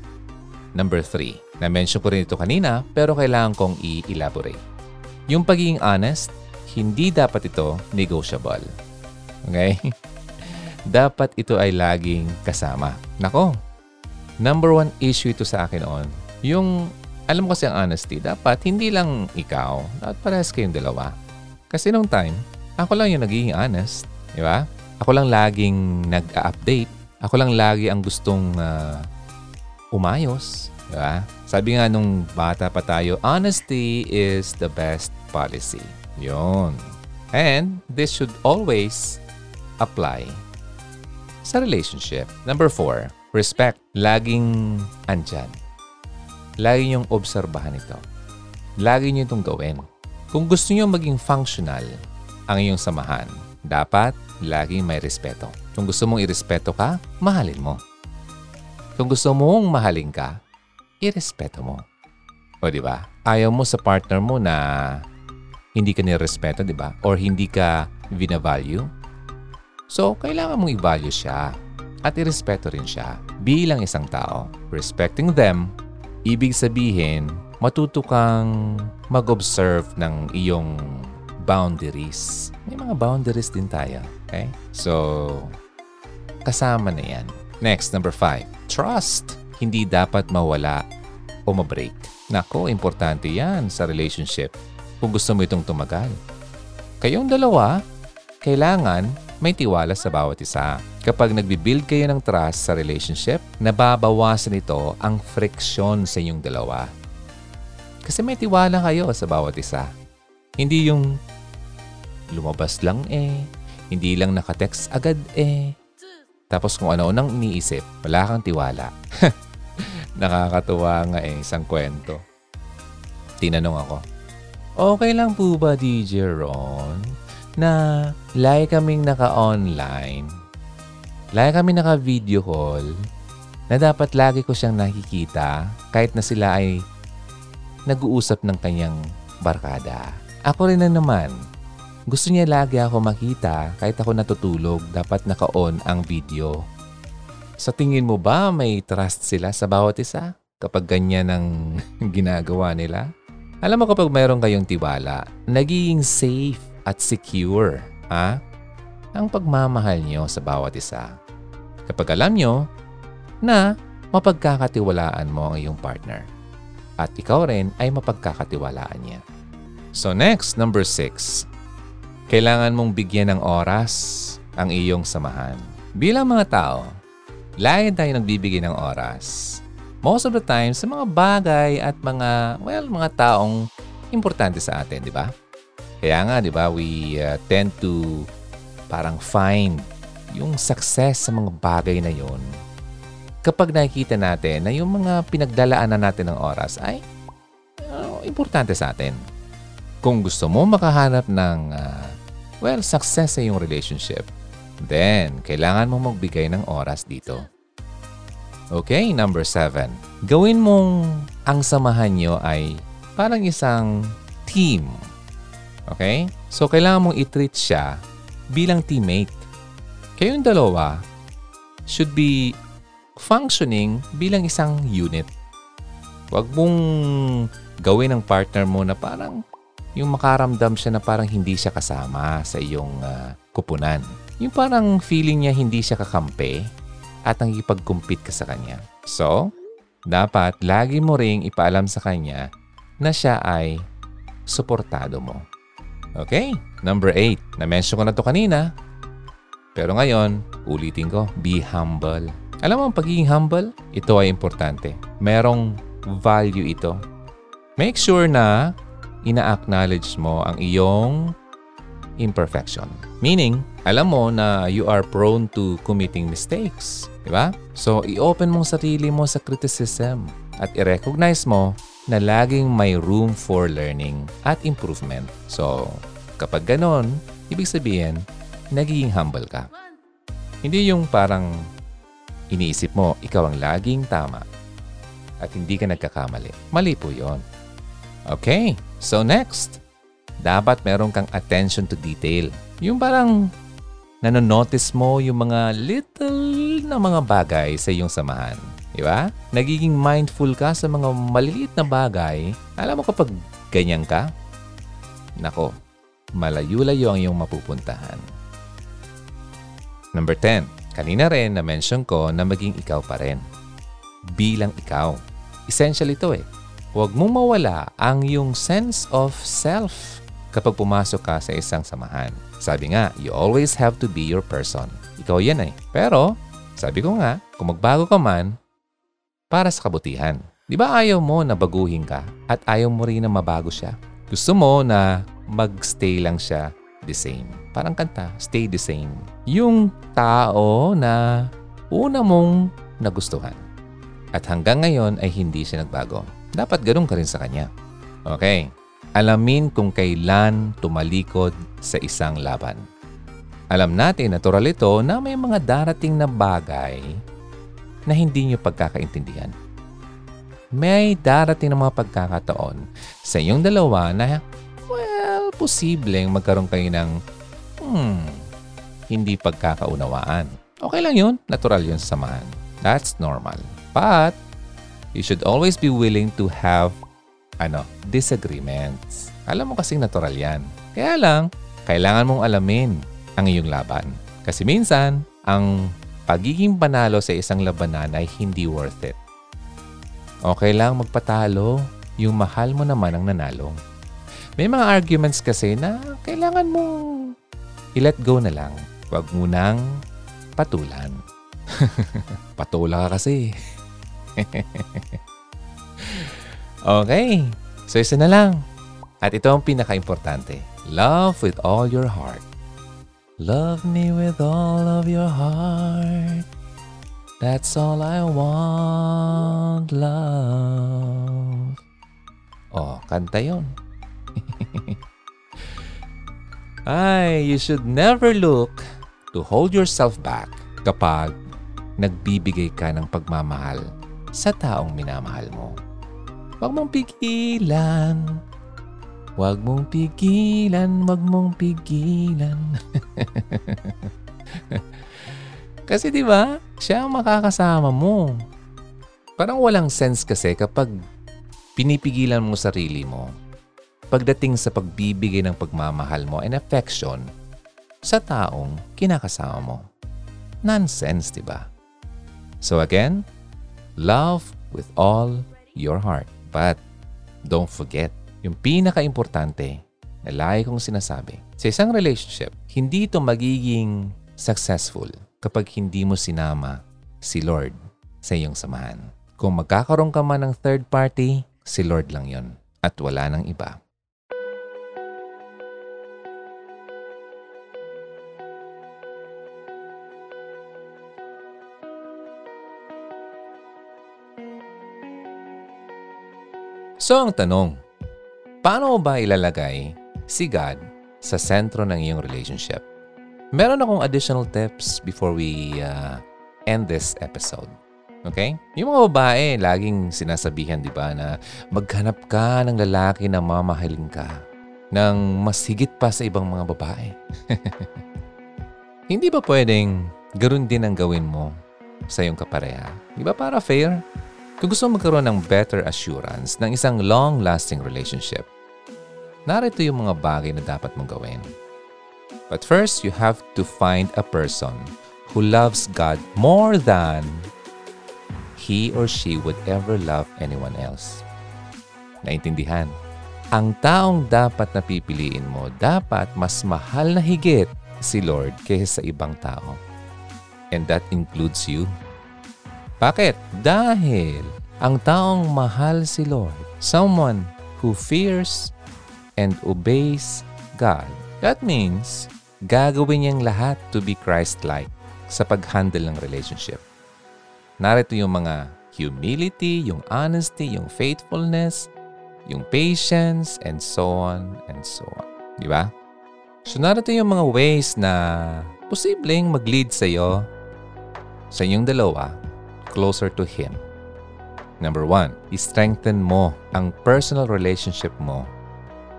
Number three, na-mention ko rin ito kanina pero kailangan kong i-elaborate. Yung pagiging honest, hindi dapat ito negotiable. Okay? Dapat ito ay laging kasama. Nako, number one issue ito sa akin on. Yung, alam ko kasi ang honesty, dapat hindi lang ikaw, dapat parehas kayong dalawa. Kasi nung time, ako lang yung nagiging honest. Diba? Ako lang laging nag-update. Ako lang lagi ang gustong umayos. Diba? Sabi nga nung bata pa tayo, honesty is the best policy. Yun. And this should always apply sa relationship. Number four, respect. Laging andyan. Lagi niyong obserbahan ito. Lagi niyo itong gawin. Kung gusto niyo maging functional ang iyong samahan, dapat laging may respeto. Kung gusto mong irespeto ka, mahalin mo. Kung gusto mong mahalin ka, irespeto mo. O di ba? Ayaw mo sa partner mo na hindi ka nirespeto, di ba? Or hindi ka vina-value. So, kailangan mong i-value siya at irespeto rin siya bilang isang tao. Respecting them, ibig sabihin, matuto kang mag-observe ng iyong boundaries. May mga boundaries din tayo. Okay? So, kasama na yan. Next, number 5. Trust. Hindi dapat mawala o mabreak. Nako, importante yan sa relationship kung gusto mo itong tumagal. Kayong dalawa, kailangan may tiwala sa bawat isa. Kapag nagbibuild kayo ng trust sa relationship, nababawasan ito ang friction sa inyong dalawa. Kasi may tiwala kayo sa bawat isa. Hindi yung lumabas lang eh, hindi lang nakatext agad eh. Tapos kung ano nang iniisip, wala kang tiwala. Nakakatuwa nga eh, isang kwento. Tinanong ako, okay lang po ba DJ Ron na lagi kaming naka-online, lagi kaming naka-video call, na dapat lagi ko siyang nakikita kahit na sila ay nag-uusap ng kanyang barkada. Ako rin na naman. Gusto niya lagi ako makita kahit ako natutulog, dapat naka-on ang video. Sa tingin mo ba may trust sila sa bawat isa kapag ganyan ang ginagawa nila? Alam mo kapag mayroon kayong tiwala, nagiging safe at secure, ha? Ang pagmamahal nyo sa bawat isa. Kapag alam nyo na mapagkakatiwalaan mo ang iyong partner at ikaw rin ay mapagkakatiwalaan niya. So next, number 6. Kailangan mong bigyan ng oras ang iyong samahan. Bilang mga tao, lagi tayo nagbibigay ng oras. Most of the time, sa mga bagay at mga, mga taong importante sa atin, di ba? Kaya nga, di ba, we tend to parang find yung success sa mga bagay na yon kapag nakikita natin na yung mga pinagdalaanan natin ng oras ay importante sa atin. Kung gusto mo makahanap ng success sa iyong relationship, then, kailangan mong magbigay ng oras dito. Okay, number 7. Gawin mong ang samahan nyo ay parang isang team. Okay? So, kailangan mong i-treat siya bilang teammate. Kayong dalawa should be functioning bilang isang unit. Huwag mong gawin ng partner mo na parang yung makaramdam siya na parang hindi siya kasama sa iyong kupunan. Yung parang feeling niya hindi siya kakampi at nangipag-compete ka sa kanya. So, dapat lagi mo ring ipaalam sa kanya na siya ay suportado mo. Okay, number 8. Na-mention ko na to kanina. Pero ngayon, ulitin ko, be humble. Alam mo ang pagiging humble? Ito ay importante. Merong value ito. Make sure na ina-acknowledge mo ang iyong imperfection. Meaning, alam mo na you are prone to committing mistakes. Diba? So, i-open mong sarili mo sa criticism at i-recognize mo na laging may room for learning at improvement. So, kapag ganon, ibig sabihin, nagiging humble ka. Hindi yung parang iniisip mo, ikaw ang laging tama at hindi ka nagkakamali. Mali po yun. Okay, so next, dapat meron kang attention to detail. Yung parang nanonotice mo yung mga little na mga bagay sa iyong samahan. Diba? Nagiging mindful ka sa mga maliliit na bagay. Alam mo kapag ganyan ka, nako, malayo-layo ang iyong mapupuntahan. Number 10, kanina rin na-mention ko na maging ikaw pa rin. Bilang ikaw. Essential ito eh. Huwag mong mawala ang iyong sense of self kapag pumasok ka sa isang samahan. Sabi nga, you always have to be your person. Ikaw yan eh. Pero, sabi ko nga, kung magbago ka man, para sa kabutihan. Di ba ayaw mo na baguhin ka at ayaw mo rin na mabago siya? Gusto mo na magstay lang siya the same. Parang kanta, stay the same. Yung tao na una mong nagustuhan at hanggang ngayon ay hindi siya nagbago. Dapat ganun ka rin sa kanya. Okay. Alamin kung kailan tumalikod sa isang laban. Alam natin, natural ito, na may mga darating na bagay na hindi nyo pagkakaintindihan. May darating na mga pagkakataon sa iyong dalawa na, posibleng magkaroon kayo ng, hindi pagkakaunawaan. Okay lang yun. Natural yun sa samahan. That's normal. But, you should always be willing to have disagreements. Alam mo kasing natural yan. Kaya lang, kailangan mong alamin ang iyong laban. Kasi minsan, ang pagiging panalo sa isang labanan ay hindi worth it. Okay lang magpatalo, yung mahal mo naman ang nanalo. May mga arguments kasi na kailangan mong i-let go na lang. Huwag mo nang patulan. Patula ka kasi. Okay, so isa na lang. At ito ang pinaka-importante. Love with all your heart. Love me with all of your heart. That's all I want, love. Oh, kanta yun. Ay, you should never look to hold yourself back kapag nagbibigay ka ng pagmamahal sa taong minamahal mo. Huwag mong pigilan. Huwag mong pigilan, huwag mong pigilan. Kasi di ba, siya ang makakasama mo. Parang walang sense kasi kapag pinipigilan mo sarili mo pagdating sa pagbibigay ng pagmamahal mo and affection sa taong kinakasama mo. Nonsense, di ba? So again, love with all your heart. But don't forget, yung pinaka-importante na lagi kong sinasabi, sa isang relationship, hindi ito magiging successful kapag hindi mo sinama si Lord sa iyong samahan. Kung magkakaroon ka man ng third party, si Lord lang yon at wala nang iba. So ang tanong, paano ba ilalagay si God sa sentro ng iyong relationship? Meron akong additional tips before we end this episode. Okay? Yung mga babae, laging sinasabihan, di ba, na maghanap ka ng lalaki na mamahalin ka ng mas higit pa sa ibang mga babae. Hindi ba pwedeng ganoon din ang gawin mo sa iyong kapareha? Di ba para fair? Kung gusto magkaroon ng better assurance ng isang long-lasting relationship, narito yung mga bagay na dapat mong gawin. But first, you have to find a person who loves God more than he or she would ever love anyone else. Naintindihan? Ang taong dapat na pipiliin mo, dapat mas mahal na higit si Lord kaysa sa ibang tao. And that includes you. Bakit? Dahil ang taong mahal si Lord, someone who fears and obeys God. That means, gagawin niyang lahat to be Christ-like sa pag-handle ng relationship. Narito yung mga humility, yung honesty, yung faithfulness, yung patience, and so on, and so on. Di ba? So narito yung mga ways na posibleng mag-lead sa'yo, sa inyong dalawa, closer to Him. Number one, i-strengthen mo ang personal relationship mo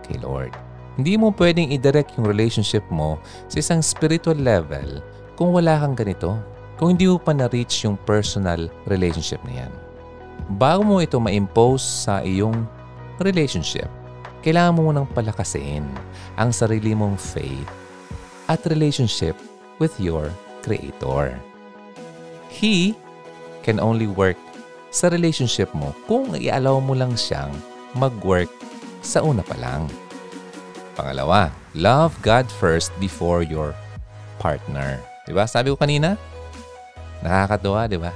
kay Lord. Hindi mo pwedeng i-direct yung relationship mo sa isang spiritual level kung wala kang ganito, kung hindi mo pa na-reach yung personal relationship na yan. Bago mo ito ma-impose sa iyong relationship, kailangan mo munang palakasin ang sarili mong faith at relationship with your Creator. He can only work sa relationship mo kung i-allow mo lang siyang mag-work sa una pa lang. Pangalawa, love God first before your partner. Diba? Sabi ko kanina, nakakatuwa, diba?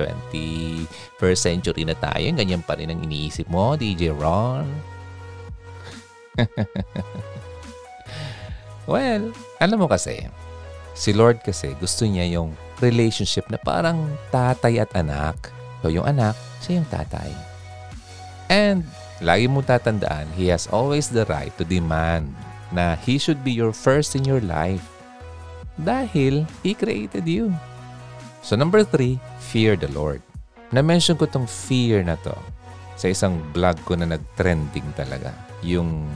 21st century na tayo, ganyan pa rin ang iniisip mo, DJ Ron. Well, alam mo kasi, si Lord kasi gusto niya yung relationship na parang tatay at anak. So, yung anak, siya yung tatay. And, lagi mong tatandaan, He has always the right to demand na He should be your first in your life dahil He created you. So, number three, fear the Lord. Na-mention ko tong fear na to sa isang vlog ko na nag-trending talaga. Yung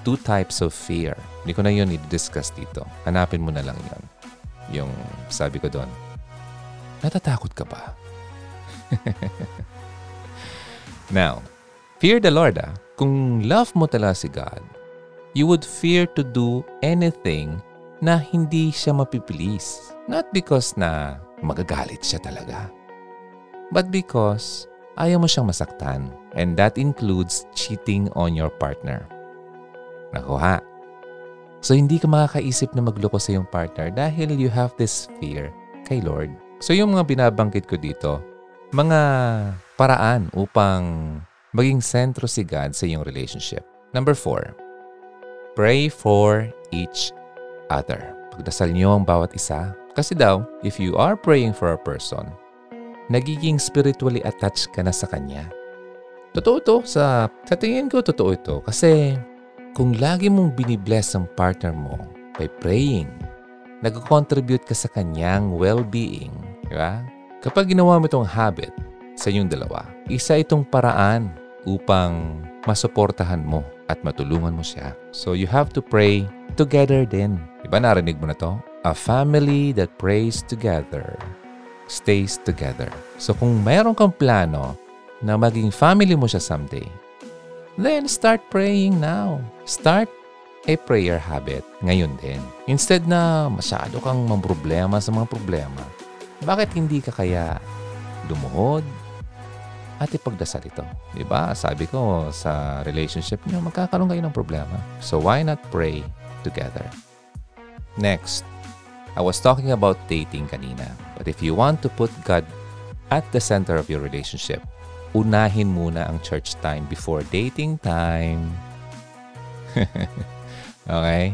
two types of fear. Hindi ko na yun i-discuss dito. Hanapin mo na lang yun. Yung sabi ko doon, natatakot ka ba? Now, fear the Lord. Kung love mo talaga si God, you would fear to do anything na hindi siya mapipilis. Not because na magagalit siya talaga, but because ayaw mo siyang masaktan. And that includes cheating on your partner. Naku ha. So hindi ka makakaisip na magloko sa iyong partner dahil you have this fear kay Lord. So yung mga binabangkit ko dito, mga paraan upang maging sentro si God sa iyong relationship. Number 4, pray for each other. Pagdasal niyo ang bawat isa. Kasi daw, if you are praying for a person, nagiging spiritually attached ka na sa kanya. Totoo ito. Sa tingin ko, totoo ito. Kasi kung lagi mong binibless ang partner mo by praying, nag-contribute ka sa kanyang well-being. Diba? Kapag ginawa mo itong habit sa inyong dalawa, isa itong paraan upang masuportahan mo at matulungan mo siya. So you have to pray together din. Diba narinig mo na to? A family that prays together stays together. So kung mayroon kang plano na maging family mo siya someday, then start praying now. Start a prayer habit ngayon din. Instead na masyado kang mamroblema sa mga problema, bakit hindi ka kaya lumuhod at ipagdasal ito? Diba? Sabi ko sa relationship niyo, magkakaroon kayo ng problema. So why not pray together? Next, I was talking about dating kanina. But if you want to put God at the center of your relationship, unahin muna ang church time before dating time. Okay?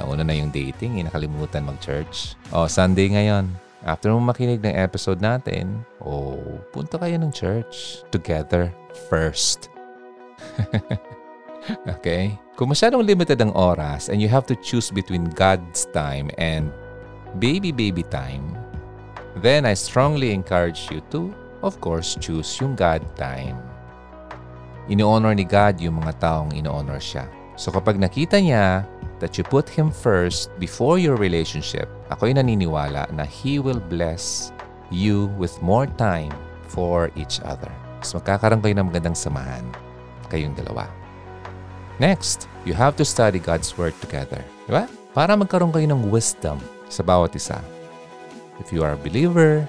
Nauna na yung dating, nakalimutan mag-church. Sunday ngayon. After mo makinig ng episode natin, punta kayo ng church together first. Okay? Kung masyadong limited ang oras and you have to choose between God's time and baby time, then I strongly encourage you to, of course, choose yung God time. Ino-honor ni God yung mga taong ino-honor siya. So kapag nakita niya that you put Him first before your relationship, ako'y naniniwala na He will bless you with more time for each other. So magkakaroon kayo ng magandang samahan kayong dalawa. Next, you have to study God's Word together. Diba? Para magkaroon kayo ng wisdom sa bawat isa. If you are a believer,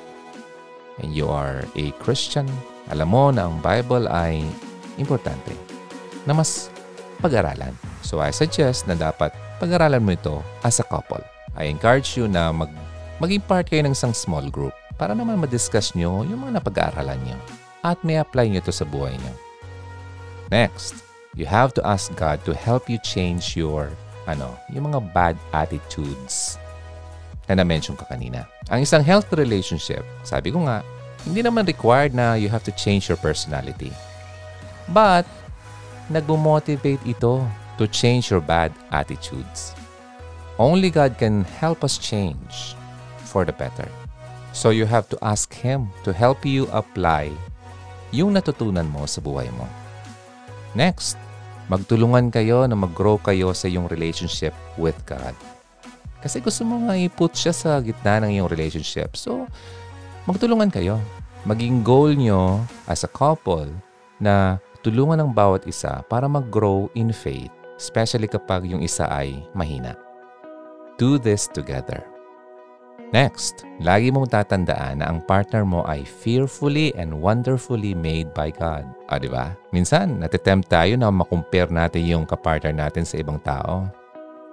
and you are a Christian, alam mo na ang Bible ay importante na mas pag-aralan. So I suggest na dapat pag-aralan mo ito as a couple. I encourage you na maging part kayo ng isang small group para naman madiscuss nyo yung mga napag-aralan nyo at may apply nyo ito sa buhay nyo. Next, you have to ask God to help you change yung mga bad attitudes na na-mention ko kanina. Ang isang healthy relationship, sabi ko nga, hindi naman required na you have to change your personality. But, nag-motivate ito to change your bad attitudes. Only God can help us change for the better. So you have to ask Him to help you apply yung natutunan mo sa buhay mo. Next, magtulungan kayo na mag-grow kayo sa yung relationship with God. Kasi gusto mo nga i-put siya sa gitna ng iyong relationship. So, magtulungan kayo. Maging goal nyo as a couple na tulungan ang bawat isa para mag-grow in faith. Especially kapag yung isa ay mahina. Do this together. Next, lagi mong tatandaan na ang partner mo ay fearfully and wonderfully made by God. Diba? Minsan, natitempt tayo na makumpare natin yung kapartner natin sa ibang tao.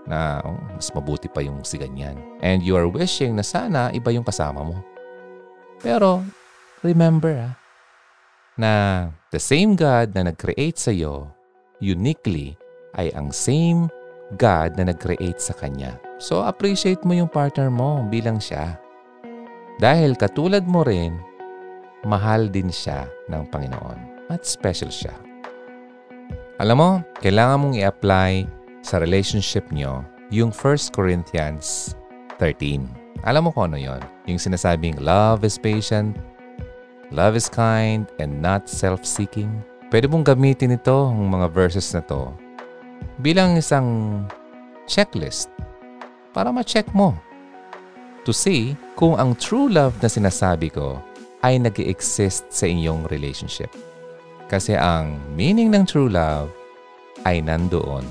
Na mas mabuti pa yung si ganyan. And you are wishing na sana iba yung kasama mo. Pero remember na the same God na nag-create sa'yo uniquely ay ang same God na nag-create sa kanya. So appreciate mo yung partner mo bilang siya. Dahil katulad mo rin, mahal din siya ng Panginoon. At special siya. Alam mo, kailangan mong i-apply sa relationship nyo yung 1 Corinthians 13. Alam mo kung ano yun? Yung sinasabing love is patient, love is kind, and not self-seeking. Pwede mong gamitin ito, ang mga verses na to, bilang isang checklist para ma-check mo to see kung ang true love na sinasabi ko ay nag-exist sa inyong relationship. Kasi ang meaning ng true love ay nandoon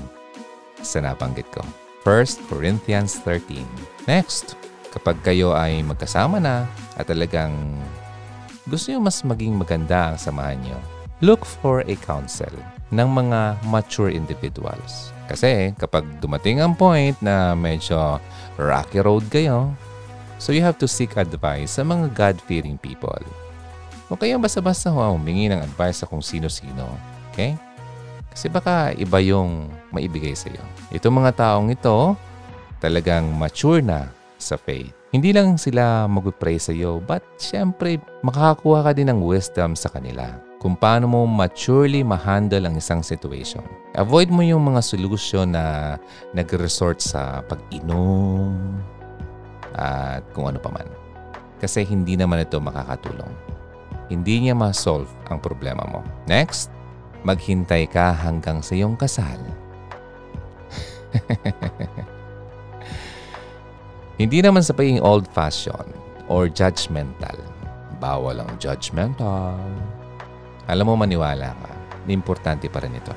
sa nabanggit ko. 1 Corinthians 13. Next, kapag kayo ay magkasama na at talagang gusto nyo mas maging maganda ang samahan nyo, look for a counsel ng mga mature individuals. Kasi kapag dumating ang point na medyo rocky road kayo, so you have to seek advice sa mga God-fearing people. Huwag kayong basta-basta humingi ng advice sa kung sino-sino. Okay? Kasi baka iba yung maibigay sa'yo. Itong mga taong ito, talagang mature na sa faith. Hindi lang sila mag-pray sa'yo, but syempre, makakakuha ka din ng wisdom sa kanila. Kung paano mo maturely ma-handle ang isang situation. Avoid mo yung mga solusyon na nag-resort sa pag-inom at kung ano pa man. Kasi hindi naman ito makakatulong. Hindi niya ma-solve ang problema mo. Next, maghintay ka hanggang sa iyong kasal. Hindi naman sa pagiging old-fashioned or judgmental. Bawal ang judgmental. Alam mo, maniwala ka. Importante pa rin ito.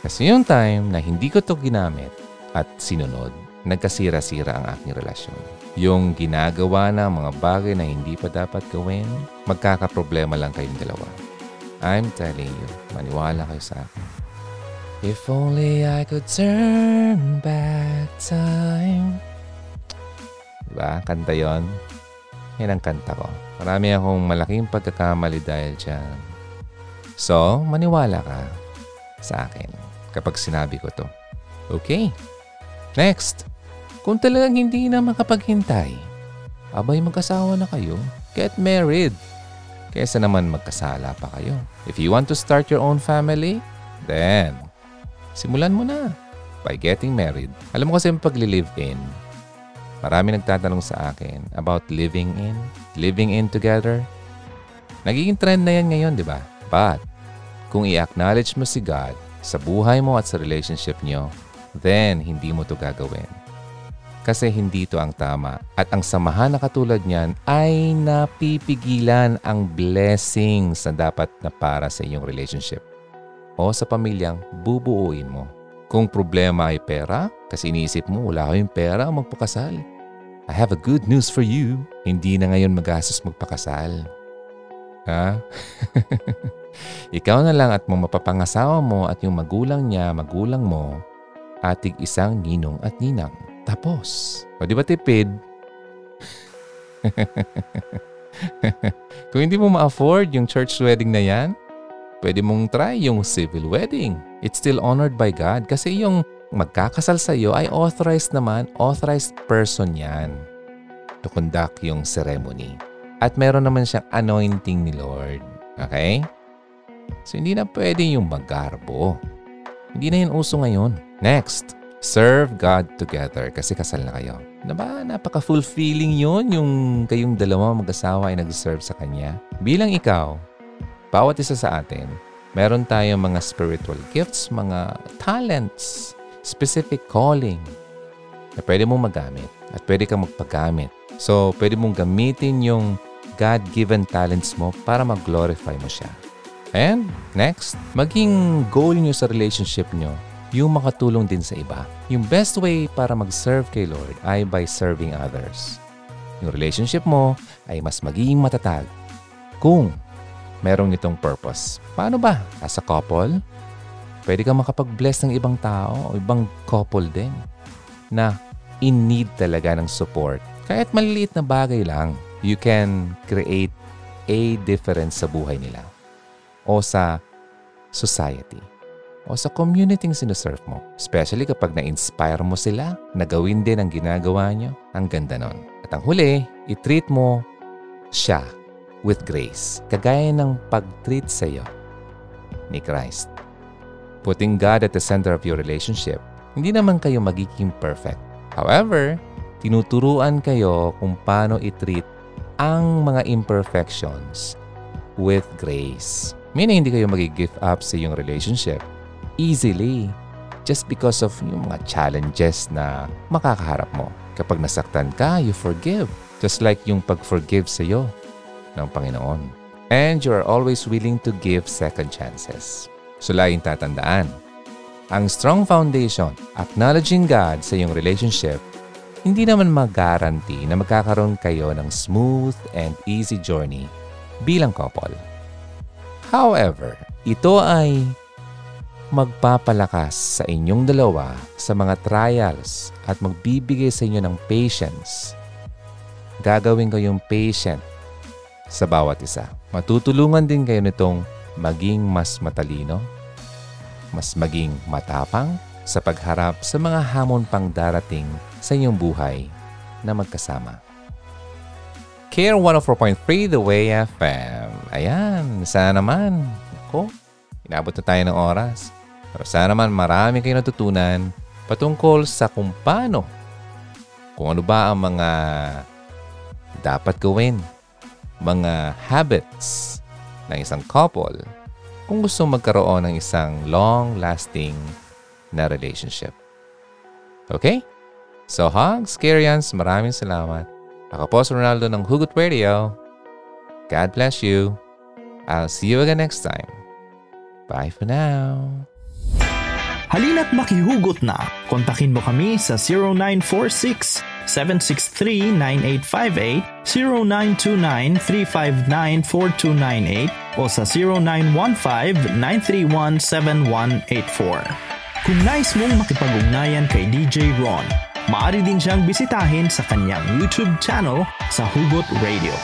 Kasi yung time na hindi ko to ginamit at sinunod, nagkasira-sira ang aking relasyon. Yung ginagawa na mga bagay na hindi pa dapat gawin, magkakaproblema lang kayong dalawa. I'm telling you, maniwala kayo sa akin. If only I could turn back time. Diba? Kanta yun. Yan ang kanta ko. Marami akong malaking pagkakamali dahil dyan. So, maniwala ka sa akin kapag sinabi ko to. Okay. Next. Kung talagang hindi na makapaghintay, abay magkasawa na kayo. Get married. Kesa naman magkasala pa kayo. If you want to start your own family, then simulan mo na by getting married. Alam mo kasi yung pagli-live-in. Marami nagtatanong sa akin about living in together. Nagiging trend na yan ngayon, di ba? But, kung i-acknowledge mo si God sa buhay mo at sa relationship nyo, then hindi mo ito gagawin. Kasi hindi ito ang tama. At ang samahan na katulad niyan ay napipigilan ang blessings na dapat na para sa iyong relationship o sa pamilyang bubuuin mo. Kung problema ay pera, kasi iniisip mo, wala kayong pera magpakasal. I have a good news for you. Hindi na ngayon magastos magpakasal. Ha? Ikaw na lang at mga mapapangasawa mo at yung magulang niya, magulang mo, atig isang ninong at ninang. Tapos, o di ba tipid? Kung hindi mo ma-afford yung church wedding na yan, pwede mong try yung civil wedding. It's still honored by God kasi yung magkakasal sa'yo ay authorized person yan to conduct yung ceremony. At meron naman siyang anointing ni Lord. Okay? So, hindi na pwede yung maggarbo. Hindi na yun uso ngayon. Next, serve God together kasi kasal na kayo. Diba? Napaka-fulfilling yun yung kayong dalawa mag-asawa ay nag-serve sa Kanya. Bilang ikaw, bawat isa sa atin, meron tayong mga spiritual gifts, mga talents, specific calling na pwede mong magamit at pwede kang magpagamit. So, pwede mong gamitin yung God-given talents mo para mag-glorify mo siya. And next, maging goal nyo sa relationship nyo, yung makatulong din sa iba. Yung best way para mag-serve kay Lord ay by serving others. Yung relationship mo ay mas magiging matatag kung meron itong purpose. Paano ba? As a couple, pwede kang makapag-bless ng ibang tao o ibang couple din na in need talaga ng support. Kahit maliliit na bagay lang, you can create a difference sa buhay nila o sa society o sa community na sinuserve mo. Especially kapag na-inspire mo sila, nagawin din ang ginagawa nyo, ang ganda nun. At ang huli, i-treat mo siya with grace, kagaya ng pag-treat sa iyo ni Christ. Putting God at the center of your relationship, hindi naman kayo magiging perfect. However, tinuturuan kayo kung paano i-treat ang mga imperfections with grace. Meaning, hindi kayo mag-give up sa iyong relationship easily just because of yung mga challenges na makakaharap mo. Kapag nasaktan ka, you forgive. Just like yung pag-forgive sa iyo ng Panginoon. And you are always willing to give second chances. So, laging tatandaan, Ang strong foundation, acknowledging God sa iyong relationship, hindi naman mag-guarantee na magkakaroon kayo ng smooth and easy journey bilang couple. However, ito ay magpapalakas sa inyong dalawa sa mga trials at magbibigay sa inyo ng patience. Gagawin kayong patient sa bawat isa. Matutulungan din kayo nitong maging mas matalino, mas maging matapang sa pagharap sa mga hamon pang darating sa inyong buhay na magkasama. Care 104.3 The Way FM. Ayan, sana naman. Ako, inabot na tayo ng oras. Pero sana naman marami kayong natutunan patungkol sa kung paano, kung ano ba ang mga dapat gawin, mga habits ng isang couple kung gusto magkaroon ng isang long-lasting na relationship. Okay? So, hugs, Karyans, maraming salamat. Ako po si Ronaldo ng Hugot Radio. God bless you. I'll see you again next time. Bye for now. Halina't makihugot na. Kontakin mo kami sa 0946-763-9858, 0929-359-4298, o sa 0915-931-7184. Kung nais mong makipag-ugnayan kay DJ Ron, maaari din siyang bisitahin sa kanyang YouTube channel sa Hugot Radio.